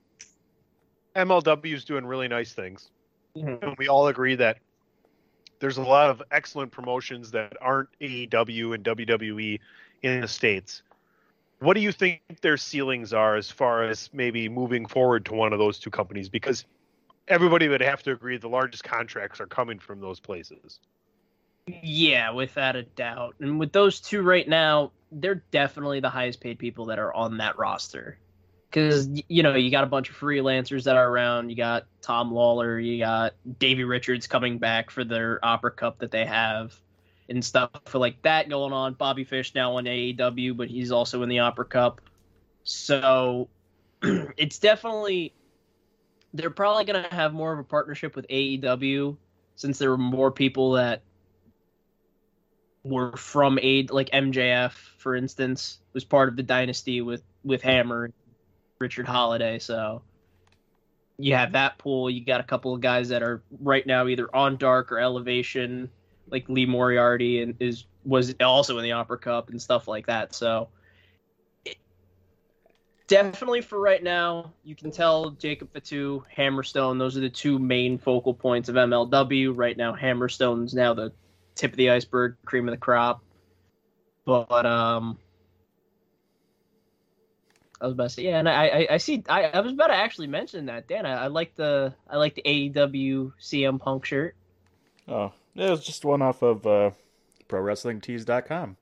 M L W is doing really nice things, mm-hmm. and we all agree that there's a lot of excellent promotions that aren't A E W and W W E in the States. What do you think their ceilings are as far as maybe moving forward to one of those two companies? Because everybody would have to agree the largest contracts are coming from those places. Yeah, without a doubt. And with those two right now, they're definitely the highest paid people that are on that roster. Because, you know, you got a bunch of freelancers that are around. You got Tom Lawler. You got Davey Richards coming back for their Opera Cup that they have and stuff for like that going on. Bobby Fish now on A E W, but he's also in the Opera Cup. So it's definitely – they're probably going to have more of a partnership with A E W since there were more people that were from A E W, like M J F, for instance, was part of the dynasty with, with Hammer Richard Holiday, so you have that pool. You got a couple of guys that are right now either on Dark or Elevation, like Lee Moriarty, and is was also in the Opera Cup and stuff like that. So it, definitely for right now, you can tell Jacob Fatu, Hammerstone, those are the two main focal points of M L W right now. Hammerstone's now the tip of the iceberg, cream of the crop. But um. I was about to say, yeah, and I, I, I see. I, I was about to actually mention that, Dan. I, I like the, I like the A E W C M Punk shirt. Oh, it was just one off of uh, pro wrestling tees dot com,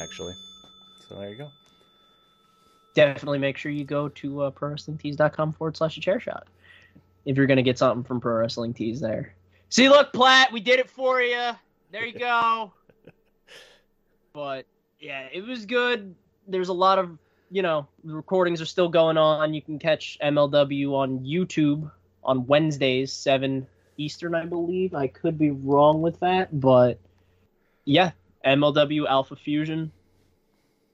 actually. So there you go. Definitely make sure you go to uh, pro wrestling tees dot com forward slash a chair shot if you're gonna get something from Pro Wrestling Tees there. See, look, Platt, we did it for you. There you go. But yeah, it was good. There's a lot of, you know, the recordings are still going on. You can catch M L W on YouTube on Wednesdays, seven Eastern, I believe. I could be wrong with that, but yeah, M L W Alpha Fusion.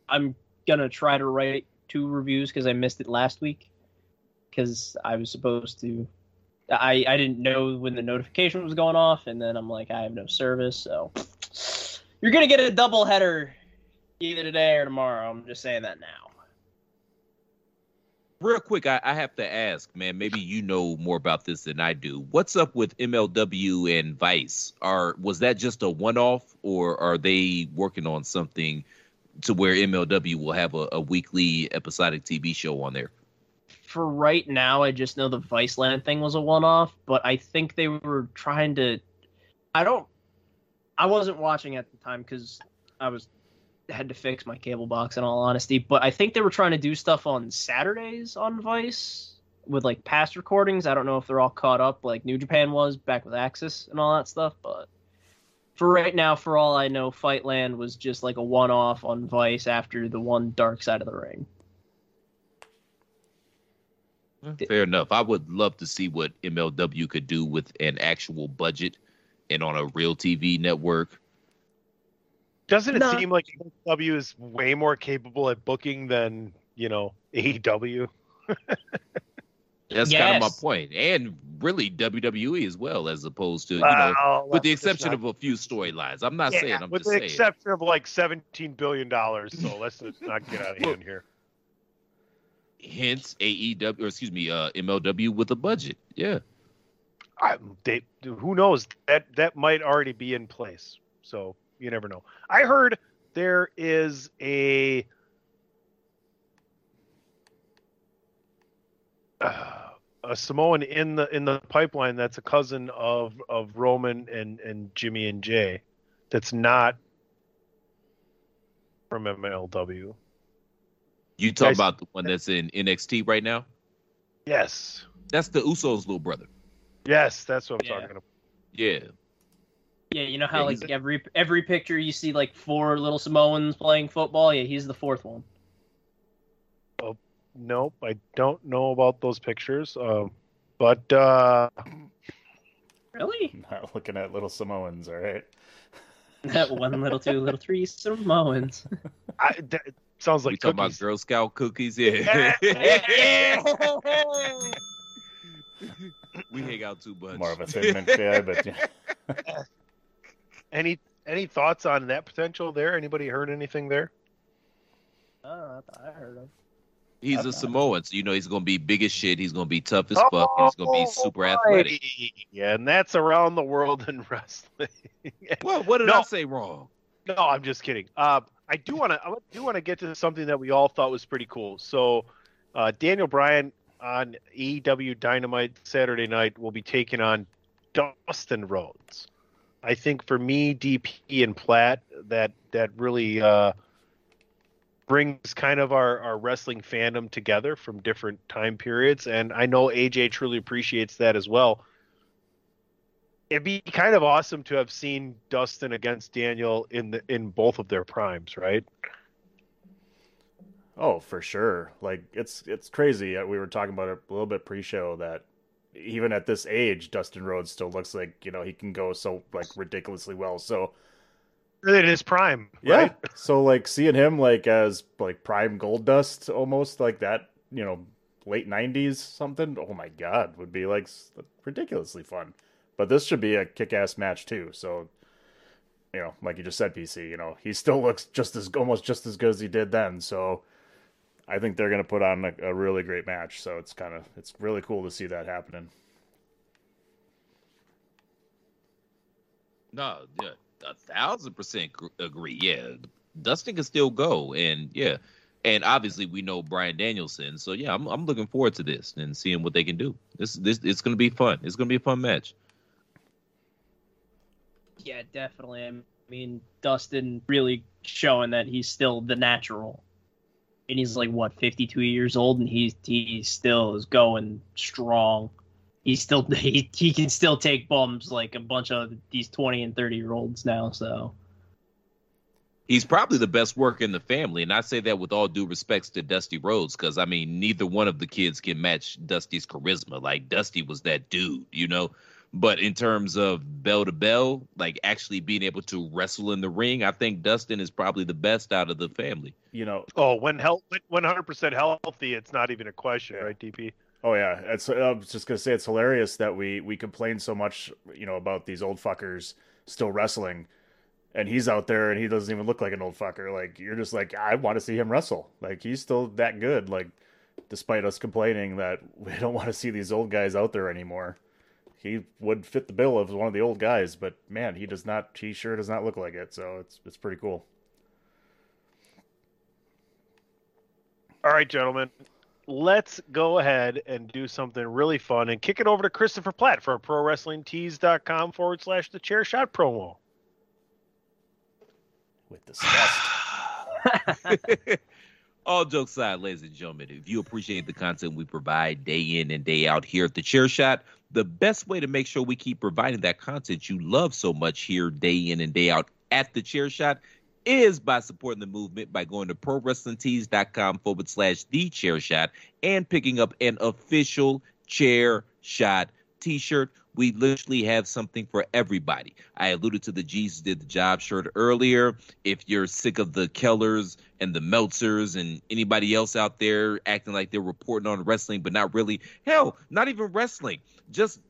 I'm going to try to write two reviews because I missed it last week because I was supposed to. I, I didn't know when the notification was going off, and then I'm like, I have no service, so you're going to get a doubleheader either today or tomorrow. I'm just saying that now. Real quick, I, I have to ask, man, maybe you know more about this than I do. What's up with M L W and Vice? Are, was that just a one-off, or are they working on something to where M L W will have a, a weekly episodic T V show on there? For right now, I just know the Viceland thing was a one-off, but I think they were trying to... I don't... I wasn't watching at the time because I was... had to fix my cable box in all honesty, but I think they were trying to do stuff on Saturdays on Vice with like past recordings. I don't know if they're all caught up like New Japan was back with Axis and all that stuff, but for right now, for all I know, Fightland was just like a one-off on Vice after the one Dark Side of the Ring. Fair enough. I would love to see what M L W could do with an actual budget and on a real T V network. Doesn't it nah. seem like M L W is way more capable at booking than, you know, A E W? That's yes. kind of my point. And really W W E as well, as opposed to, wow, you know, with the exception not... of a few storylines. I'm not yeah, saying, I'm just saying. With the exception of like seventeen billion dollars, so let's just not get out of hand here. Hence A E W, or excuse me, uh, M L W with a budget, yeah. I, they, who knows? That that might already be in place, so... You never know. I heard there is a uh, a Samoan in the in the pipeline that's a cousin of, of Roman and, and Jimmy and Jay that's not from M L W. You talk about the one that's in N X T right now? Yes. That's the Usos' little brother. Yes, that's what I'm yeah. talking about. Yeah. Yeah, you know how yeah, like every every picture you see like four little Samoans playing football? Yeah, he's the fourth one. Oh, nope, I don't know about those pictures. Um, but uh... really, not looking at little Samoans, all right. That one little, two little, three Samoans. I, that sounds like you talking about Girl Scout cookies, yeah. yeah. yeah. We hang out too much. More of a segment, yeah, but. Yeah. Any any thoughts on that potential there? Anybody heard anything there? Oh, I heard him. He's a Samoan, so you know he's going to be big as shit. He's going to be tough as oh, fuck. He's going to be super right. athletic. Yeah, and that's around the world in wrestling. Well, what did no, I say wrong? No, I'm just kidding. Uh, I do want to I do want to get to something that we all thought was pretty cool. So, uh, Daniel Bryan on A E W Dynamite Saturday night will be taking on Dustin Rhodes. I think for me, D P and Platt, that that really uh, brings kind of our, our wrestling fandom together from different time periods, and I know A J truly appreciates that as well. It'd be kind of awesome to have seen Dustin against Daniel in the in both of their primes, right? Oh, for sure. Like it's it's crazy. We were talking about it a little bit pre-show that. Even at this age, Dustin Rhodes still looks like, you know, he can go so, like, ridiculously well. So in his prime, right? Yeah. So, like, seeing him, like, as, like, prime gold dust almost, like that, you know, late nineties something, oh, my God, would be, like, ridiculously fun. But this should be a kick-ass match, too. So, you know, like you just said, P C, you know, he still looks just as almost just as good as he did then, so... I think they're going to put on a, a really great match, so it's kind of it's really cool to see that happening. No, yeah, a thousand percent agree. Yeah, Dustin can still go, and yeah, and obviously we know Bryan Danielson, so yeah, I'm I'm looking forward to this and seeing what they can do. This this it's going to be fun. It's going to be a fun match. Yeah, definitely. I mean, Dustin really showing that he's still the natural. And he's like, what, fifty-two years old, and he he still is going strong. He still he, he can still take bumps like a bunch of these twenty and thirty year olds now. So he's probably the best worker in the family, and I say that with all due respects to Dusty Rhodes, because I mean, neither one of the kids can match Dusty's charisma. Like Dusty was that dude, you know. But in terms of bell to bell, like actually being able to wrestle in the ring, I think Dustin is probably the best out of the family. You know, oh, when health, one hundred percent healthy, it's not even a question, right, D P? Oh yeah, it's, I was just gonna say it's hilarious that we we complain so much, you know, about these old fuckers still wrestling, and he's out there and he doesn't even look like an old fucker. Like you're just like, I want to see him wrestle. Like he's still that good. Like despite us complaining that we don't want to see these old guys out there anymore. He would fit the bill of one of the old guys, but man, he does not, he sure does not look like it. So it's, it's pretty cool. All right, gentlemen, let's go ahead and do something really fun and kick it over to Christopher Platt for ProWrestlingTees.com forward slash the chair shot promo. With disgust. All jokes aside, ladies and gentlemen, if you appreciate the content we provide day in and day out here at the Chair Shot, the best way to make sure we keep providing that content you love so much here day in and day out at the Chair Shot is by supporting the movement by going to ProWrestlingTees.com forward slash the Chair Shot and picking up an official Chair Shot t-shirt. We literally have something for everybody. I alluded to the Jesus Did the Job shirt earlier. If you're sick of the Kellers and the Meltzers and anybody else out there acting like they're reporting on wrestling, but not really, hell, not even wrestling. Just,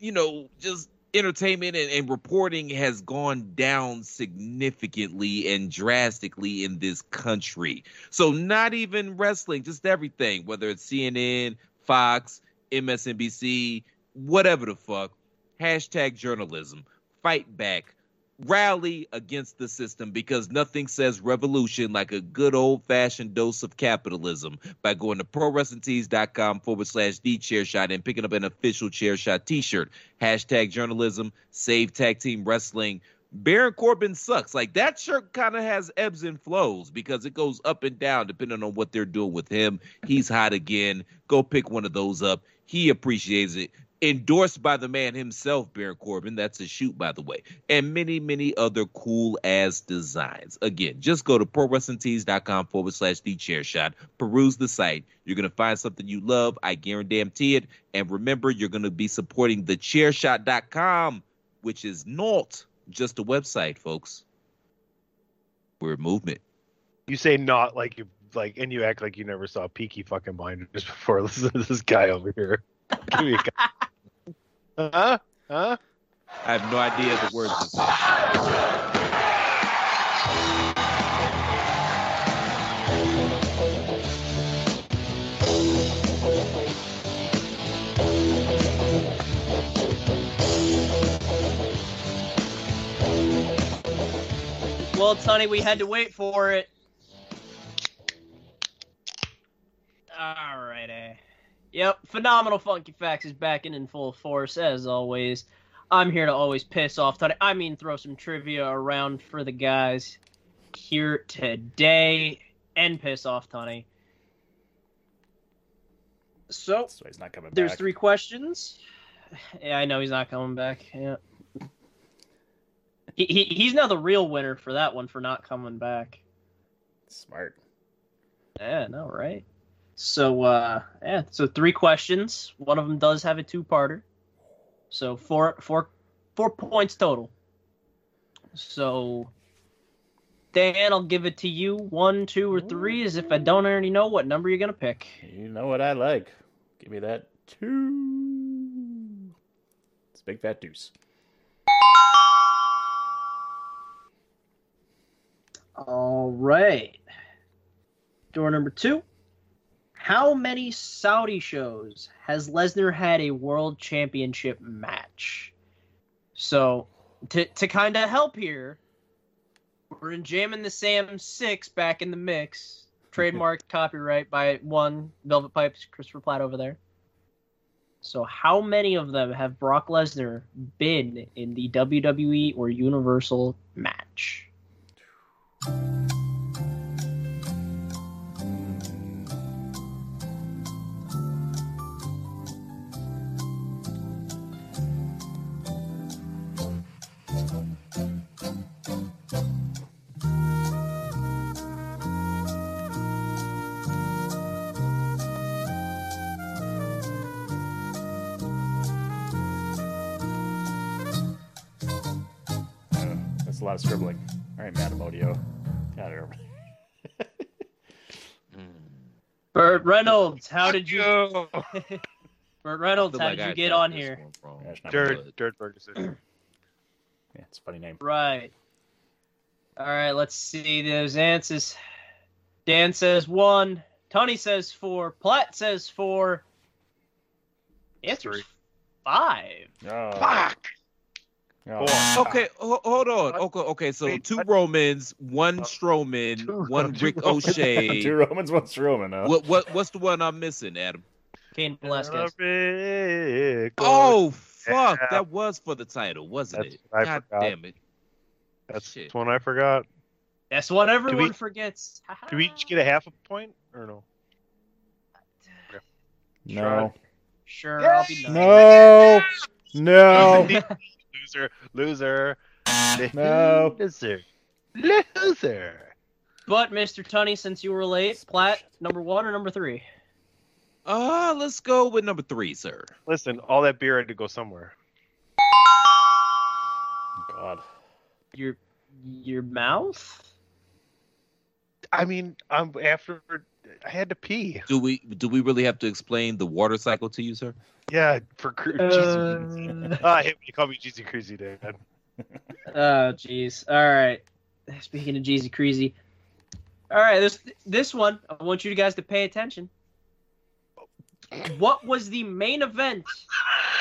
you know, just entertainment and, and reporting has gone down significantly and drastically in this country. So not even wrestling, just everything, whether it's C N N, Fox, M S N B C, whatever the fuck, hashtag journalism, fight back, rally against the system, because nothing says revolution like a good old-fashioned dose of capitalism by going to ProWrestlingTees.com forward slash the chair shot and picking up an official chair shot t-shirt. Hashtag journalism, save tag team wrestling. Baron Corbin sucks. Like, that shirt kind of has ebbs and flows because it goes up and down depending on what they're doing with him. He's hot again. Go pick one of those up. He appreciates it. Endorsed by the man himself, Baron Corbin. That's a shoot, by the way. And many, many other cool-ass designs. Again, just go to ProWrestlingTees.com forward slash the chair shot. Peruse the site. You're going to find something you love. I guarantee it. And remember, you're going to be supporting the chair shot dot com, which is not just a website, folks. We're a movement. You say not like you like, and you act like you never saw Peaky fucking Blinders before. Listen to this guy over here. Give me a guy. Huh? Huh? I have no idea the words to say. Well, Tony, we had to wait for it. All right, eh. Yep, Phenomenal Funky Facts is back and in full force, as always. I'm here to always piss off Tony. I mean, throw some trivia around for the guys here today and piss off Tony. So, so he's not coming back. There's three questions. Yeah, I know he's not coming back. Yeah, he, he He's now the real winner for that one for not coming back. Smart. Yeah, no, right? So, uh, yeah, so three questions. One of them does have a two-parter. So, four, four, four points total. So, Dan, I'll give it to you. One, two, or three, as if I don't already know what number you're going to pick. You know what I like. Give me that two. It's a big fat deuce. All right. Door number two. How many Saudi shows has Lesnar had a world championship match? So, to to kind of help here, we're jamming the Sam six back in the mix. Trademark copyright by one, Velvet Pipes, Christopher Platt over there. So, how many of them have Brock Lesnar been in the W W E or Universal match? A lot of scribbling. All right, Madam Audio. Got it. Burt Reynolds, how did you? Burt Reynolds, how did you get on here? Dirt, Dirt Ferguson. Yeah, it's a funny name. Right. All right, let's see those answers. Dan says one. Tony says four. Platt says four. It's three. Five. Oh. Fuck. Oh. Okay, ho- hold on. Okay, okay. So two Romans, one Strowman, two, one Rick Romans. O'Shea. Two Romans, one Strowman. Huh? What? What? What's the one I'm missing, Adam? Cain Velasquez. Oh fuck! Yeah. That was for the title, wasn't That's it? God forgot. Damn it! That's Shit. one I forgot. That's what everyone we, forgets. Do we each get a half a point or no? No. Sure. Yes! I'll be nice. No. No. Loser, loser, no. loser, loser. But Mister Tunney, since you were late, Platt, number one or number three? Uh, let's go with number three, sir. Listen, all that beer had to go somewhere. God, your your mouth. I mean, I'm after. I had to pee. Do we do we really have to explain the water cycle to you, sir? Yeah, for uh... I hate when you call me Jeezy Creasy, Dad. Oh, jeez. All right. Speaking of Jeezy Creasy, all right. This this one, I want you guys to pay attention. What was the main event?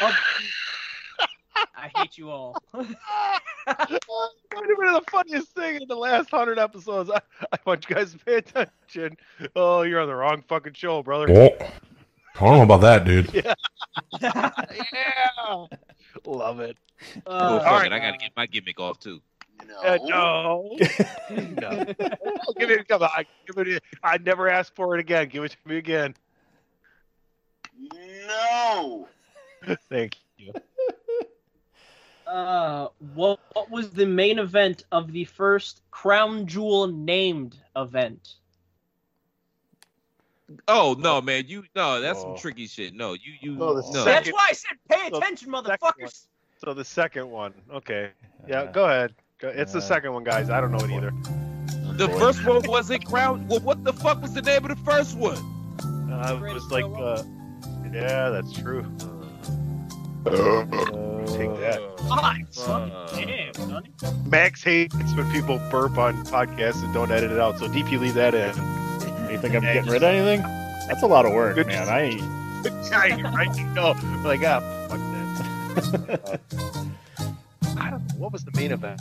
Of... I hate you all. One of the funniest thing in the last hundred episodes. I, I want you guys to pay attention. Oh, you're on the wrong fucking show, brother. Oh, I don't know about that, dude. Yeah. Yeah. Love it. Uh, oh, fuck all right. it. I gotta get my gimmick off too. No. Uh, no. No. Oh, give it, come on. Give it, I never ask for it again. Give it to me again. No. Thank you. Uh, what, what was the main event of the first Crown Jewel named event? Oh no, man! You no, that's oh. some tricky shit. No, you you. Oh, no. Second, that's why I said pay attention, so motherfuckers. So the second one, okay, yeah, uh, go ahead. It's uh, the second one, guys. I don't know it either. The first one was a Crown. Well, what the fuck was the name of the first one? Uh, it was like, uh, yeah, that's true. Uh, Take that. God, uh, damn, sonny. Max hates when people burp on podcasts and don't edit it out, so D P, leave that in. You think I'm yeah, getting just, rid of anything? That's a lot of work, man. I ain't. I ain't. No. Like, ah, fuck that. I don't know. What was the main event?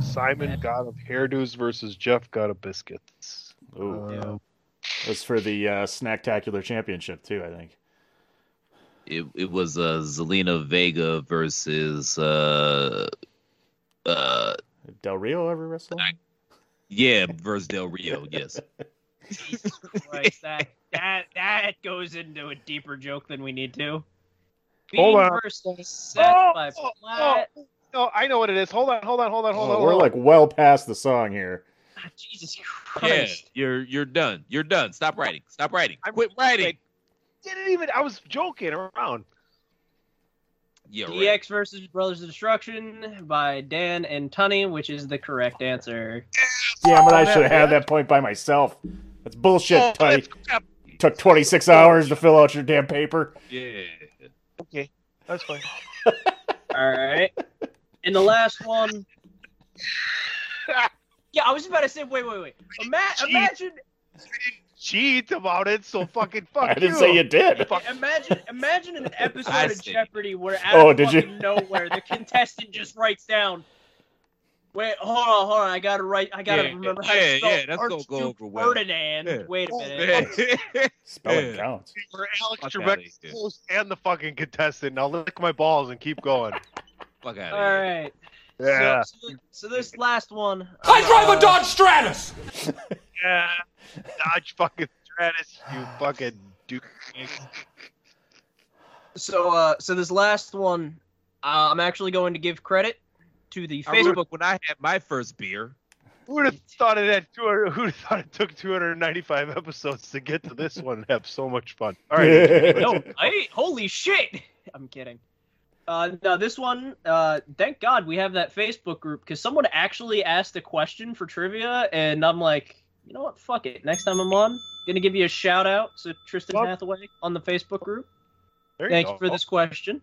Simon, man. God of Hairdos versus Jeff, God of Biscuits. Ooh. Uh, yeah. It was for the uh, Snacktacular Championship, too, I think. It it was uh, Zelina Vega versus uh, uh, Del Rio ever wrestled? I, yeah, versus Del Rio, yes. Jesus Christ, that, that, that goes into a deeper joke than we need to. Being hold on. Versus Seth oh, by oh, Platt. Oh, oh, I know what it is. Hold on, hold on, hold on, hold oh, on. We're hold like on. well past the song here. Ah, Jesus Christ. Yeah, you're, you're done. You're done. Stop writing. Stop writing. I quit writing. Wait. Didn't even. I was joking around. Yeah, D X right. versus Brothers of Destruction by Dan and Tunney, which is the correct answer. Damn it! I should have had that point by myself. That's bullshit, oh, Tunney. Took twenty-six hours to fill out your damn paper. Yeah. Okay, that's fine. All right. And the last one. Yeah, I was about to say. Wait, wait, wait. Ima- imagine. Cheat about it, so fucking fuck I you. I didn't say you did. Imagine, imagine an episode of Jeopardy where out oh, of did fucking you? nowhere the contestant just writes down. Wait, hold on, hold on. I gotta write. I gotta yeah, remember yeah, how to spell. Yeah, that's gonna go over well. Ferdinand. Yeah. Wait a minute. Oh, spelling yeah. counts. For Alex Trebek and the fucking contestant. Now lick my balls and keep going. Fuck out. All here. right. Yeah. So, so, so this last one. I uh, drive a Dodge Stratus. Yeah. Dodge fucking Stratus, you fucking dude. So, uh, so this last one, uh, I'm actually going to give credit to the Facebook when I had my first beer. Who'd have thought it had two hundred? Who'd have thought it took two hundred ninety-five episodes to get to this one and have so much fun? All right, no, I, holy shit! I'm kidding. Uh, no, this one, uh, thank God we have that Facebook group because someone actually asked a question for trivia, and I'm like. You know what? Fuck it. Next time I'm on, gonna give you a shout out. So Tristan well, Hathaway on the Facebook group. There you Thank go. you for this question.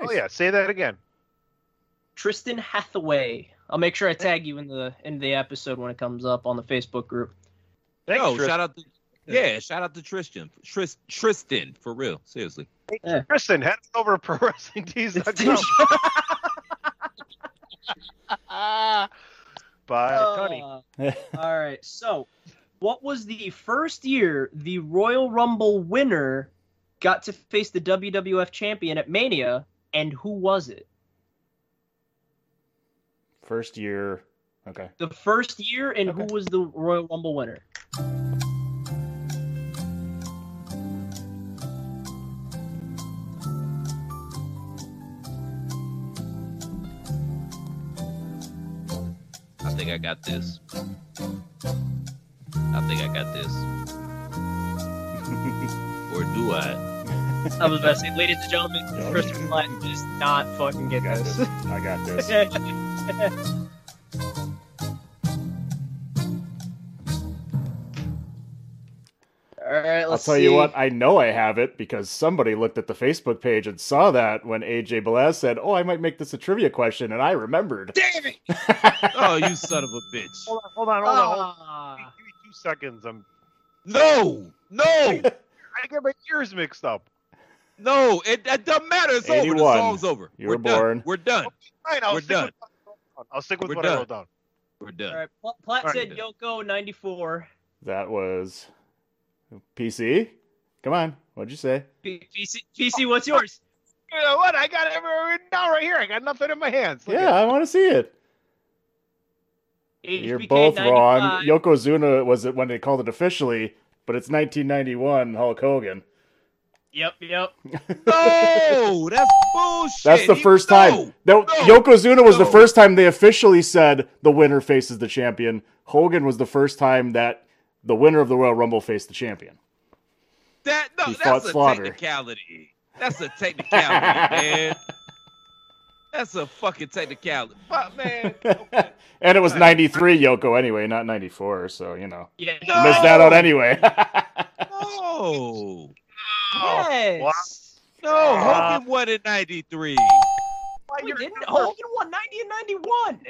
Oh yeah, say that again. Tristan Hathaway. I'll make sure I tag you in the in the episode when it comes up on the Facebook group. Thanks, oh, shout out to Yeah, yeah, shout out to Tristan. Trist, Tristan, for real. Seriously. Hey, yeah. Tristan, head over to ProWrestlingTees dot com. Bye, uh, Tony. All right, so what was the first year the Royal Rumble winner got to face the W W F champion at Mania, and who was it? First year. Okay. The first year, and okay. who was the Royal Rumble winner? I think I got this. I think I got this. Or do I? I was about to say, ladies and gentlemen, Christopher Platt does not fucking get I this. this. I got this. All right, let's see. I'll tell see. you what, I know I have it because somebody looked at the Facebook page and saw that when A J Belaz said, oh, I might make this a trivia question, and I remembered. Damn it! Oh, you son of a bitch. Hold on, hold on, hold on. Hold on. Give me two seconds. I'm... No! No! I get my ears mixed up. No, it, it doesn't matter. It's eighty-one. Over. The song's over. You were born. Done. We're done. Okay, fine, We're done. With, I'll stick with We're what done. I wrote down. We're done. All right, Pl- Platt All right. said Yoko ninety-four. That was... P C? Come on. What'd you say? P C, P C, what's yours? You know what? I got it written down right here. I got nothing in my hands. Look yeah, I want to see it. H B K You're both ninety-five. Wrong. Yokozuna was it when they called it officially, but it's nineteen ninety-one Hulk Hogan. Yep, yep. No! That's bullshit! That's the he, first no, time. No, no, Yokozuna was no. the first time they officially said the winner faces the champion. Hogan was the first time that the winner of the Royal Rumble faced the champion. That no, that's a Slaughter. technicality. That's a technicality, man. That's a fucking technicality. Fuck, man. Okay. And it was ninety-three Yoko anyway, not ninety-four. So you know, yeah. no! missed that out anyway. no, yes. oh, no. Uh, Hogan won in ninety-three. We didn't. Hogan won ninety and ninety-one.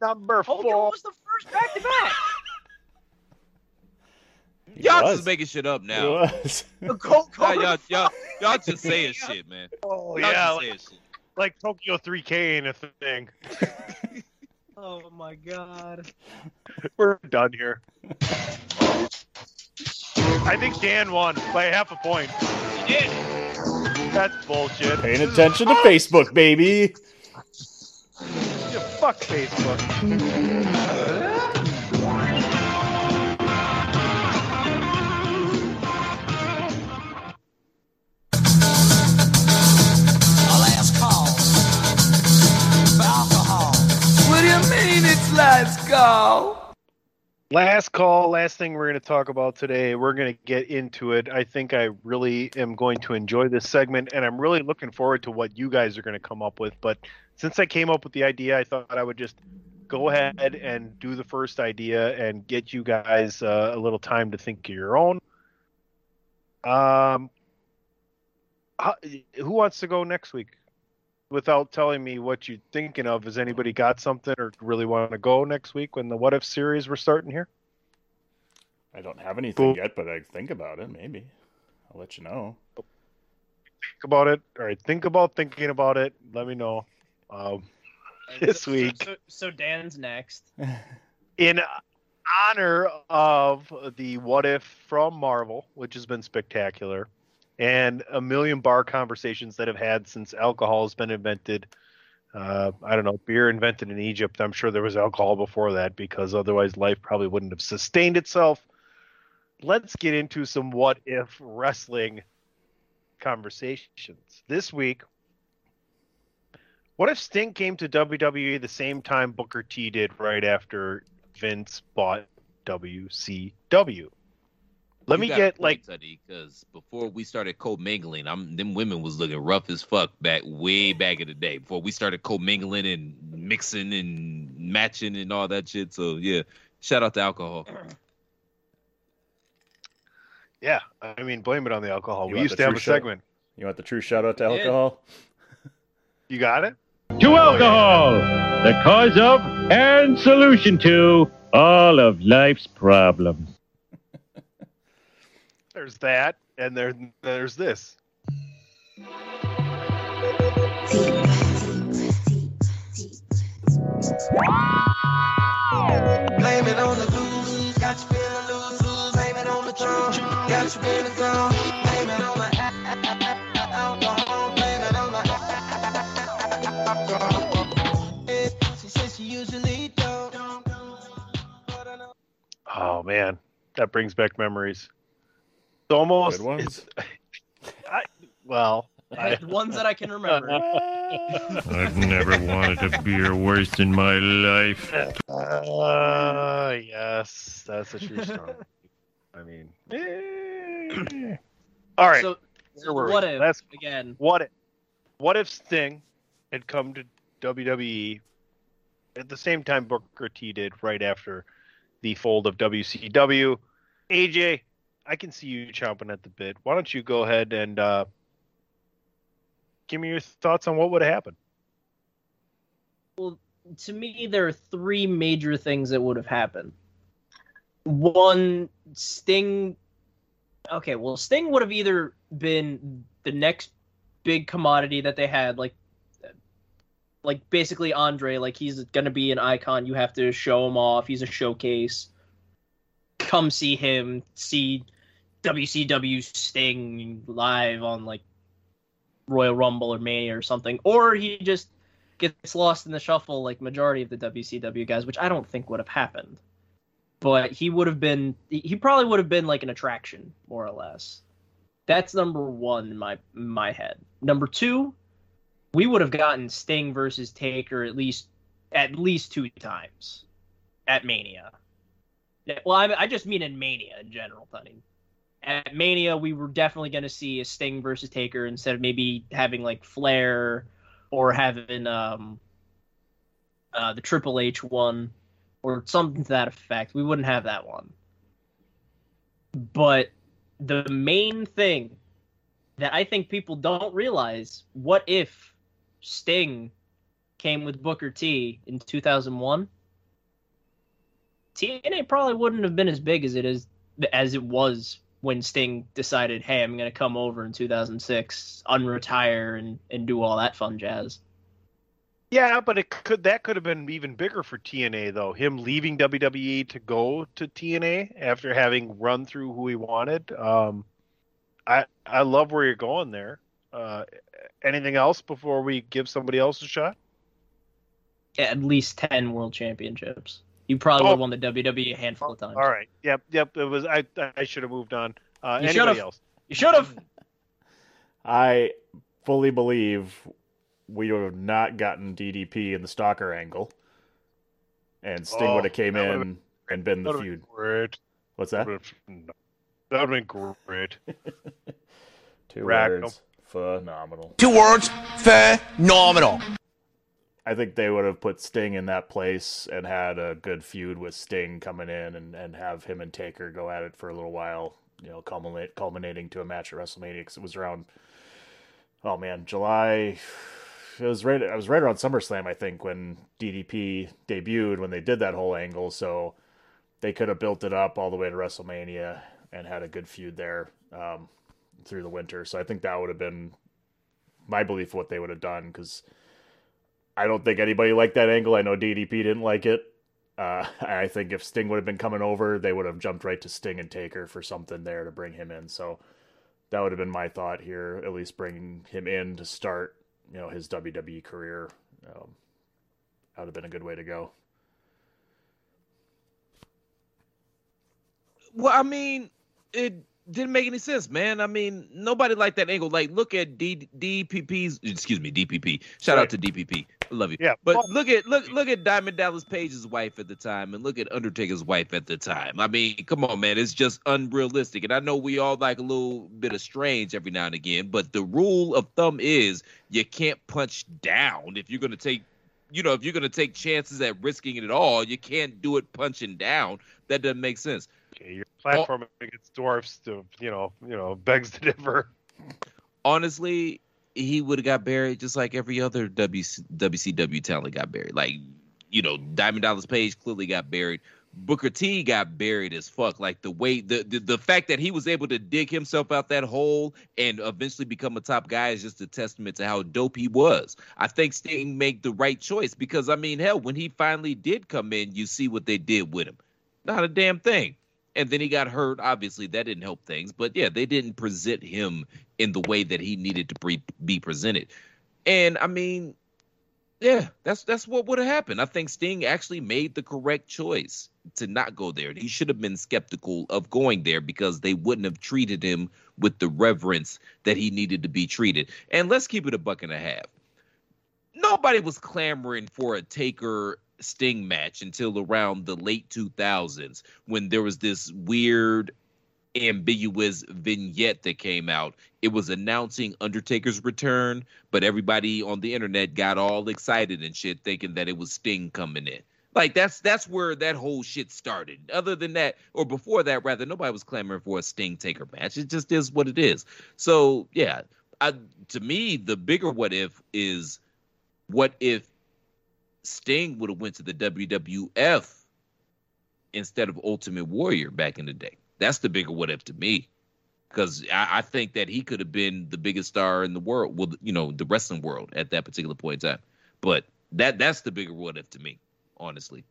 Number four. Hogan was the first back to back. He y'all was. Just making shit up now. Y'all, y'all, y'all, y'all just saying shit, man. Oh, y'all yeah. Like, shit. Like Tokyo three K ain't a thing. Oh, my God. We're done here. I think Dan won by half a point. He did. That's bullshit. Paying attention to Facebook, baby. You fuck Facebook. Last call. Last call. Last thing we're going to talk about today. We're going to get into it. I think I really am going to enjoy this segment, and I'm really looking forward to what you guys are going to come up with. But since I came up with the idea, I thought I would just go ahead and do the first idea and get you guys uh, a little time to think of your own. Um, how, who wants to go next week? Without telling me what you're thinking of, has anybody got something or really want to go next week when the What If series we're starting here? I don't have anything cool. yet, but I think about it, maybe. I'll let you know. Think about it. All right, think about thinking about it. Let me know. Um, this so, week. So, so Dan's next. In honor of the What If from Marvel, which has been spectacular, and a million bar conversations that have had since alcohol has been invented. Uh, I don't know, beer invented in Egypt. I'm sure there was alcohol before that because otherwise life probably wouldn't have sustained itself. Let's get into some what if wrestling conversations. This week, what if Sting came to W W E the same time Booker T did right after Vince bought W C W? Let you me get like because before we started co-mingling, I'm them women was looking rough as fuck back way back in the day before we started co-mingling and mixing and matching and all that shit. So yeah, shout out to alcohol. Yeah, I mean blame it on the alcohol. You we used to have a show? segment. You want the true shout out to yeah. alcohol? You got it. To alcohol, the cause of and solution to all of life's problems. There's that, and there, there's this. Deep, deep, deep, deep. Blame it on the blues, got you feeling loose, loose. Blame it on the drums, got you feeling gone. Blame it on the alcohol, blame it on the alcohol. She says she usually don't. Oh man, that brings back memories. It's almost good ones. It's, I, well, I, ones that I can remember. I've never wanted a beer worse in my life. Uh, yes, that's a true story. I mean, eh. All right. So, so what if that's, again? What if? What if Sting had come to W W E at the same time Booker T did, right after the fold of W C W? A J, I can see you chomping at the bit. Why don't you go ahead and uh, give me your thoughts on what would have happened? Well, to me, there are three major things that would have happened. One, Sting. Okay, well, Sting would have either been the next big commodity that they had, like, like basically Andre, like he's going to be an icon. You have to show him off. He's a showcase. Come see him, see W C W Sting live on like Royal Rumble or Mania or something, or he just gets lost in the shuffle like majority of the W C W guys, which I don't think would have happened. But he would have been, he probably would have been like an attraction, more or less. That's number one in my my head. Number two, we would have gotten Sting versus Taker at least at least two times at Mania. Well, I, I just mean in Mania in general, Tony. At Mania, we were definitely going to see a Sting versus Taker instead of maybe having like Flair or having um, uh, the Triple H one or something to that effect. We wouldn't have that one. But the main thing that I think people don't realize, what if Sting came with Booker T in two thousand one? T N A probably wouldn't have been as big as it is as it was when Sting decided, hey, I'm going to come over in two thousand six, unretire, and, and do all that fun jazz. Yeah, but it could that could have been even bigger for T N A, though. Him leaving W W E to go to T N A after having run through who he wanted. Um, I, I love where you're going there. Uh, anything else before we give somebody else a shot? Yeah, at least ten world championships. You probably oh. would have won the W W E a handful of times. All right. Yep. Yep. It was. I. I should have moved on. Uh, you anybody else? You should have. I fully believe we would have not gotten D D P in the stalker angle, and Sting oh, would have came in been, and been the feud. Been great. What's that? That would have been great. Two Ragnum. words. Phenomenal. Two words. Phenomenal. I think they would have put Sting in that place and had a good feud with Sting coming in and, and have him and Taker go at it for a little while, you know, culminate, culminating to a match at WrestleMania, because it was around, oh man, July. It was right. I was right around SummerSlam, I think, when D D P debuted, when they did that whole angle. So they could have built it up all the way to WrestleMania and had a good feud there um, through the winter. So I think that would have been my belief what they would have done, because I don't think anybody liked that angle. I know D D P didn't like it. Uh, I think if Sting would have been coming over, they would have jumped right to Sting and Taker for something there to bring him in. So that would have been my thought here, at least bringing him in to start, you know, his W W E career. Um, that would have been a good way to go. Well, I mean, it didn't make any sense, man. I mean, nobody liked that angle. Like, look at D- DPP's, excuse me, D P P. Shout right. out to D P P. I love you. Yeah. But look at look look at Diamond Dallas Page's wife at the time, and look at Undertaker's wife at the time. I mean, come on, man. It's just unrealistic. And I know we all like a little bit of strange every now and again, but the rule of thumb is you can't punch down. If you're going to take, you know, if you're going to take chances at risking it at all, you can't do it punching down. That doesn't make sense. Okay, you're platforming against dwarfs to, you know, you know, begs to differ. Honestly, he would have got buried just like every other W C W talent got buried. Like, you know, Diamond Dallas Page clearly got buried. Booker T got buried as fuck. Like the way the, the the fact that he was able to dig himself out that hole and eventually become a top guy is just a testament to how dope he was. I think Sting made the right choice because, I mean, hell, when he finally did come in, you see what they did with him. Not a damn thing. And then he got hurt. Obviously, that didn't help things. But, yeah, they didn't present him in the way that he needed to pre- be presented. And, I mean, yeah, that's that's what would have happened. I think Sting actually made the correct choice to not go there. He should have been skeptical of going there because they wouldn't have treated him with the reverence that he needed to be treated. And let's keep it a buck and a half. Nobody was clamoring for a Taker Sting match until around the late two thousands when there was this weird, ambiguous vignette that came out. It was announcing Undertaker's return, but everybody on the internet got all excited and shit thinking that it was Sting coming in. Like, that's that's where that whole shit started. Other than that, or before that, rather, nobody was clamoring for a Sting-Taker match. It just is what it is. So, yeah, I, to me, the bigger what if is what if Sting would have went to the W W F instead of Ultimate Warrior back in the day. That's the bigger what if to me, because I, I think that he could have been the biggest star in the world, well, you know, the wrestling world at that particular point in time. But that that's the bigger what if to me, honestly.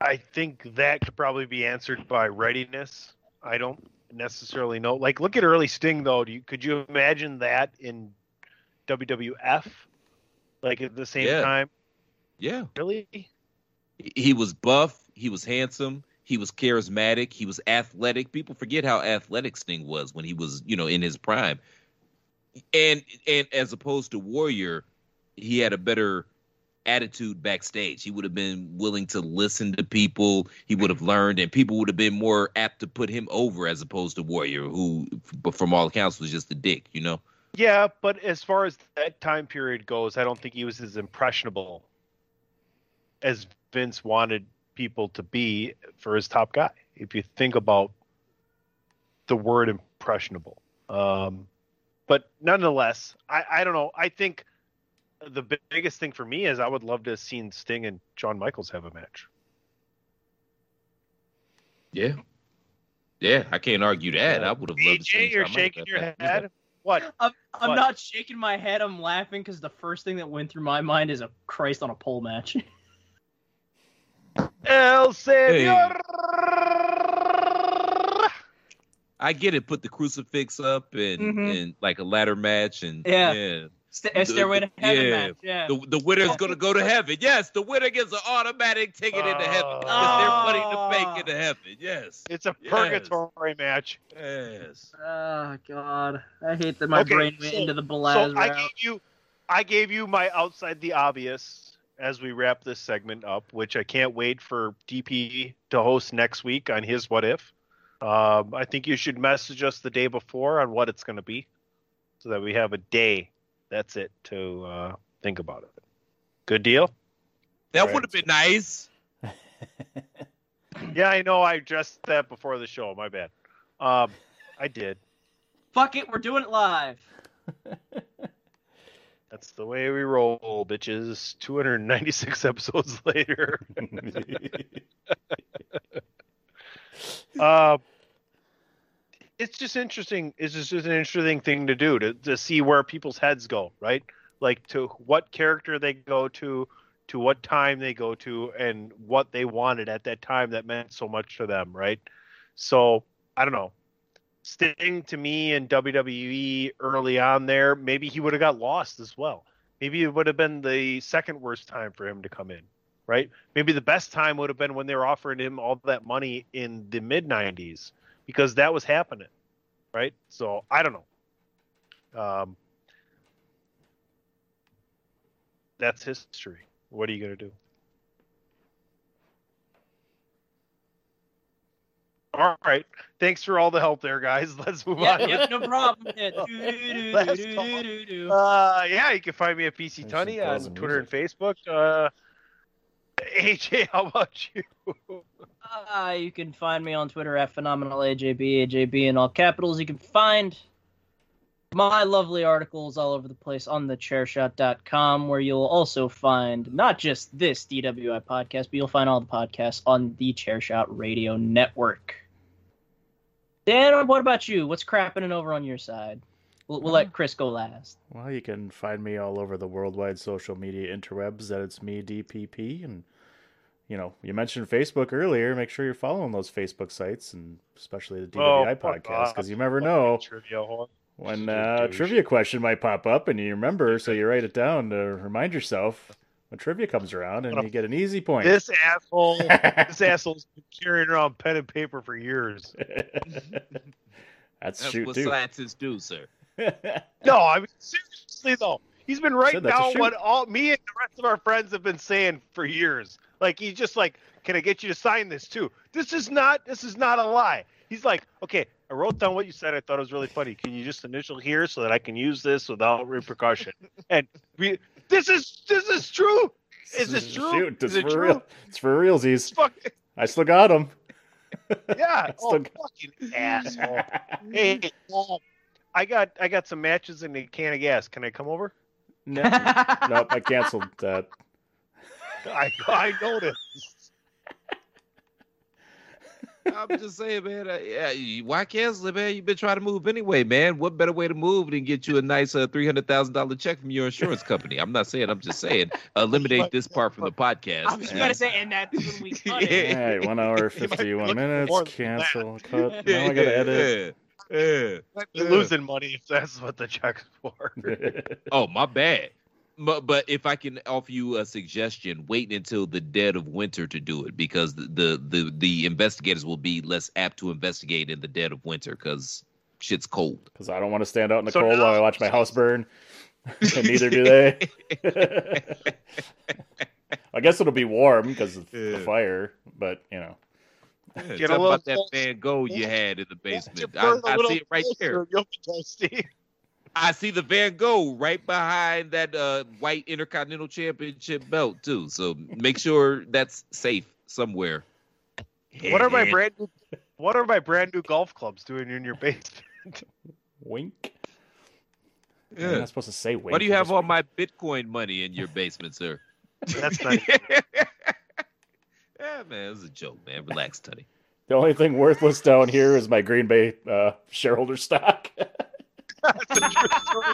I think that could probably be answered by readiness. I don't necessarily know. Like, look at early Sting, though. Do you, could you imagine that in W W F? Like, at the same yeah. time? Yeah. Really? He was buff. He was handsome. He was charismatic. He was athletic. People forget how athletic Sting was when he was, you know, in his prime. And and as opposed to Warrior, he had a better attitude backstage. He would have been willing to listen to people. He would have learned, and people would have been more apt to put him over as opposed to Warrior, who, from all accounts, was just a dick, you know? Yeah, but as far as that time period goes, I don't think he was as impressionable as Vince wanted people to be for his top guy. If you think about the word impressionable, um, but nonetheless, I, I don't know. I think the big, biggest thing for me is I would love to have seen Sting and Shawn Michaels have a match. Yeah, yeah, I can't argue that. Uh, I would have loved. A J, to see you're Shawn shaking Michaels your head. That. What? I'm, I'm what? Not shaking my head. I'm laughing because the first thing that went through my mind is a Christ on a pole match. El Señor. Hey. I get it. Put the crucifix up and, mm-hmm. and like a ladder match and yeah, yeah. St- the, stairway to heaven yeah. match. Yeah, the, the winner's yeah. gonna go to heaven. Yes, the winner gets an automatic ticket oh. into heaven because oh. they're putting the fake into heaven. Yes, it's a purgatory yes. match. Yes. Oh God, I hate that my okay, brain went so, into the Belaz so route. I gave you, I gave you my outside the obvious. As we wrap this segment up, which I can't wait for D P to host next week on his What If. Um, I think you should message us the day before on what it's going to be so that we have a day. That's it to uh, think about it. Good deal? That right. would have been nice. Yeah, I know. I addressed that before the show. My bad. Um, I did. Fuck it. We're doing it live. That's the way we roll, bitches. two hundred ninety-six episodes later. uh, it's just interesting. It's just an interesting thing to do, to, to see where people's heads go, right? Like, to what character they go to, to what time they go to, and what they wanted at that time that meant so much to them, right? So, I don't know. Sting to me in W W E early on there, maybe he would have got lost as well. Maybe it would have been the second worst time for him to come in, right? Maybe the best time would have been when they were offering him all that money in the mid nineties because that was happening, right? So I don't know. Um, that's history. What are you going to do? All right. Thanks for all the help there, guys. Let's move yeah, on. Yeah, no problem. Yeah, uh, yeah, you can find me at P C Tunney on Twitter music. and Facebook. Uh, A J, how about you? Uh, you can find me on Twitter at Phenomenal A J B, A J B in all capitals. You can find my lovely articles all over the place on the chair shot dot com, where you'll also find not just this D W I podcast, but you'll find all the podcasts on the Chairshot Radio Network. Dan, what about you? What's crapping over on your side? We'll, we'll let Chris go last. Well, you can find me all over the worldwide social media interwebs that it's me, D P P. And, you know, you mentioned Facebook earlier. Make sure you're following those Facebook sites, and especially the D W I oh, podcast, because you never know when uh, a trivia question might pop up, and you remember, so you write it down to remind yourself when trivia comes around, and you get an easy point. This asshole, this asshole's been carrying around pen and paper for years. That's, That's shoot, what dude. Scientists do, sir. No, I mean, seriously though, he's been writing down what all me and the rest of our friends have been saying for years. Like, he's just like, can I get you to sign this too? This is not, this is not a lie. He's like, okay, I wrote down what you said. I thought it was really funny. Can you just initial here so that I can use this without repercussion? And we, this is, this is true. Is this true? Shoot, is it true? Real. It's for realsies. Fuck. I still got him. Yeah. Oh, got... fucking asshole. Hey, um, I got, I got some matches and a can of gas. Can I come over? No, nope, I canceled that. I I noticed. I'm just saying, man. Uh, yeah, why cancel it, man? You've been trying to move anyway, man. What better way to move than get you a nice uh, three hundred thousand dollars check from your insurance company? I'm not saying. I'm just saying. Eliminate this part from the podcast. I was just going to say, and that's when we cut it. All right, one hour, fifty-one minutes. Cancel. Cut. Now I got to edit. Yeah. You're losing money if that's what the check's for. Oh, my bad. But, but if I can offer you a suggestion, wait until the dead of winter to do it, because the, the, the, the investigators will be less apt to investigate in the dead of winter because shit's cold. Because I don't want to stand out in the so cold now, while I watch my house burn. And neither do they. I guess it'll be warm because of yeah. the fire, but, you know. Yeah, Get talk about that Van Gogh you had in the basement. I, I see it right there. I see the Van Gogh right behind that uh, white Intercontinental Championship belt, too. So make sure that's safe somewhere. What are my brand new, what are my brand new golf clubs doing in your basement? Wink. Yeah. I'm not supposed to say wink. Why do you have all my Bitcoin money in your basement, sir? That's not Yeah, man, it was a joke, man. Relax, Tony. The only thing worthless down here is my Green Bay uh, shareholder stock. That's a true story.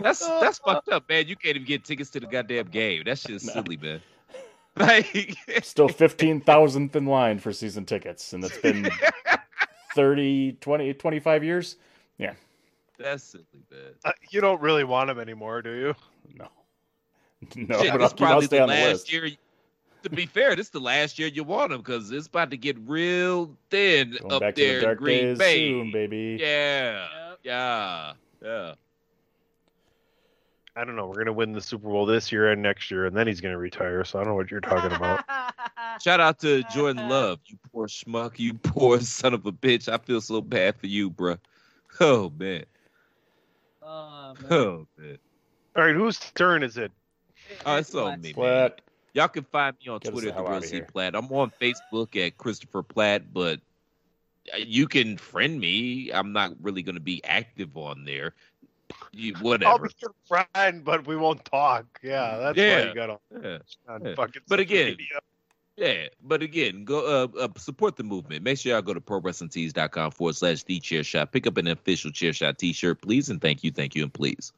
That's that's fucked up, man. You can't even get tickets to the goddamn game. That shit's nah. silly, man. Like, still fifteen thousandth in line for season tickets, and it's been thirty, twenty, twenty-five years. Yeah, that's silly, man. Uh, you don't really want them anymore, do you? No. No, shit, but it's probably the last the year. To be fair, this is the last year you want them because it's about to get real thin Going up there the in Green Bay. Soon, baby. Yeah, yeah, yeah. I don't know. We're going to win the Super Bowl this year and next year, and then he's going to retire, so I don't know what you're talking about. Shout out to Jordan Love, you poor schmuck, you poor son of a bitch. I feel so bad for you, bro. Oh, man. Oh, man. Oh, man. All right, whose turn is it? Oh, it's on me, man. Y'all can find me on Get Twitter at the Real C Platt. I'm on Facebook at Christopher Platt, but you can friend me. I'm not really going to be active on there. You, whatever. I'll be your friend, but we won't talk. Yeah, that's yeah. why you got on. Yeah. Yeah. Fucking but again, media. yeah, but again, go uh, uh, support the movement. Make sure y'all go to pro wrestling tees dot com forward slash the chair shot. Pick up an official chair shot t-shirt, please, and thank you, thank you, and please.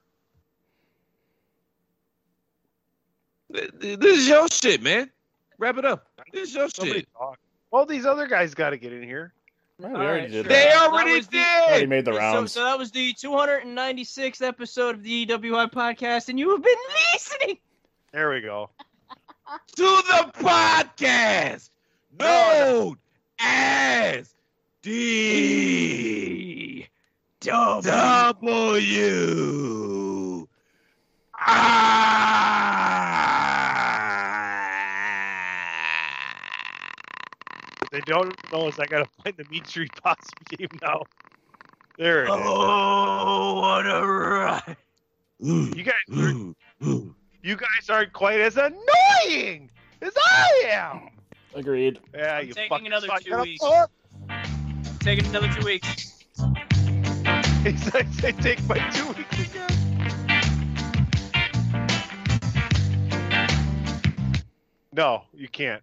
This is your shit, man. Wrap it up. This is your Somebody shit. Talk. All these other guys got to get in here. Well, we already right, did sure. They already did. The, already made the rounds. So, so that was the two hundred ninety-sixth episode of the D W I podcast, and you have been listening. There we go. To the podcast known as D W I. They don't know us. I gotta find the meat tree pots game now. There it oh, is. Oh, what a ride! You guys, ooh, ooh. you guys aren't quite as annoying as I am. Agreed. Yeah, I'm you taking another two weeks. taking another two weeks. He's like, I take my two weeks again. No, you can't.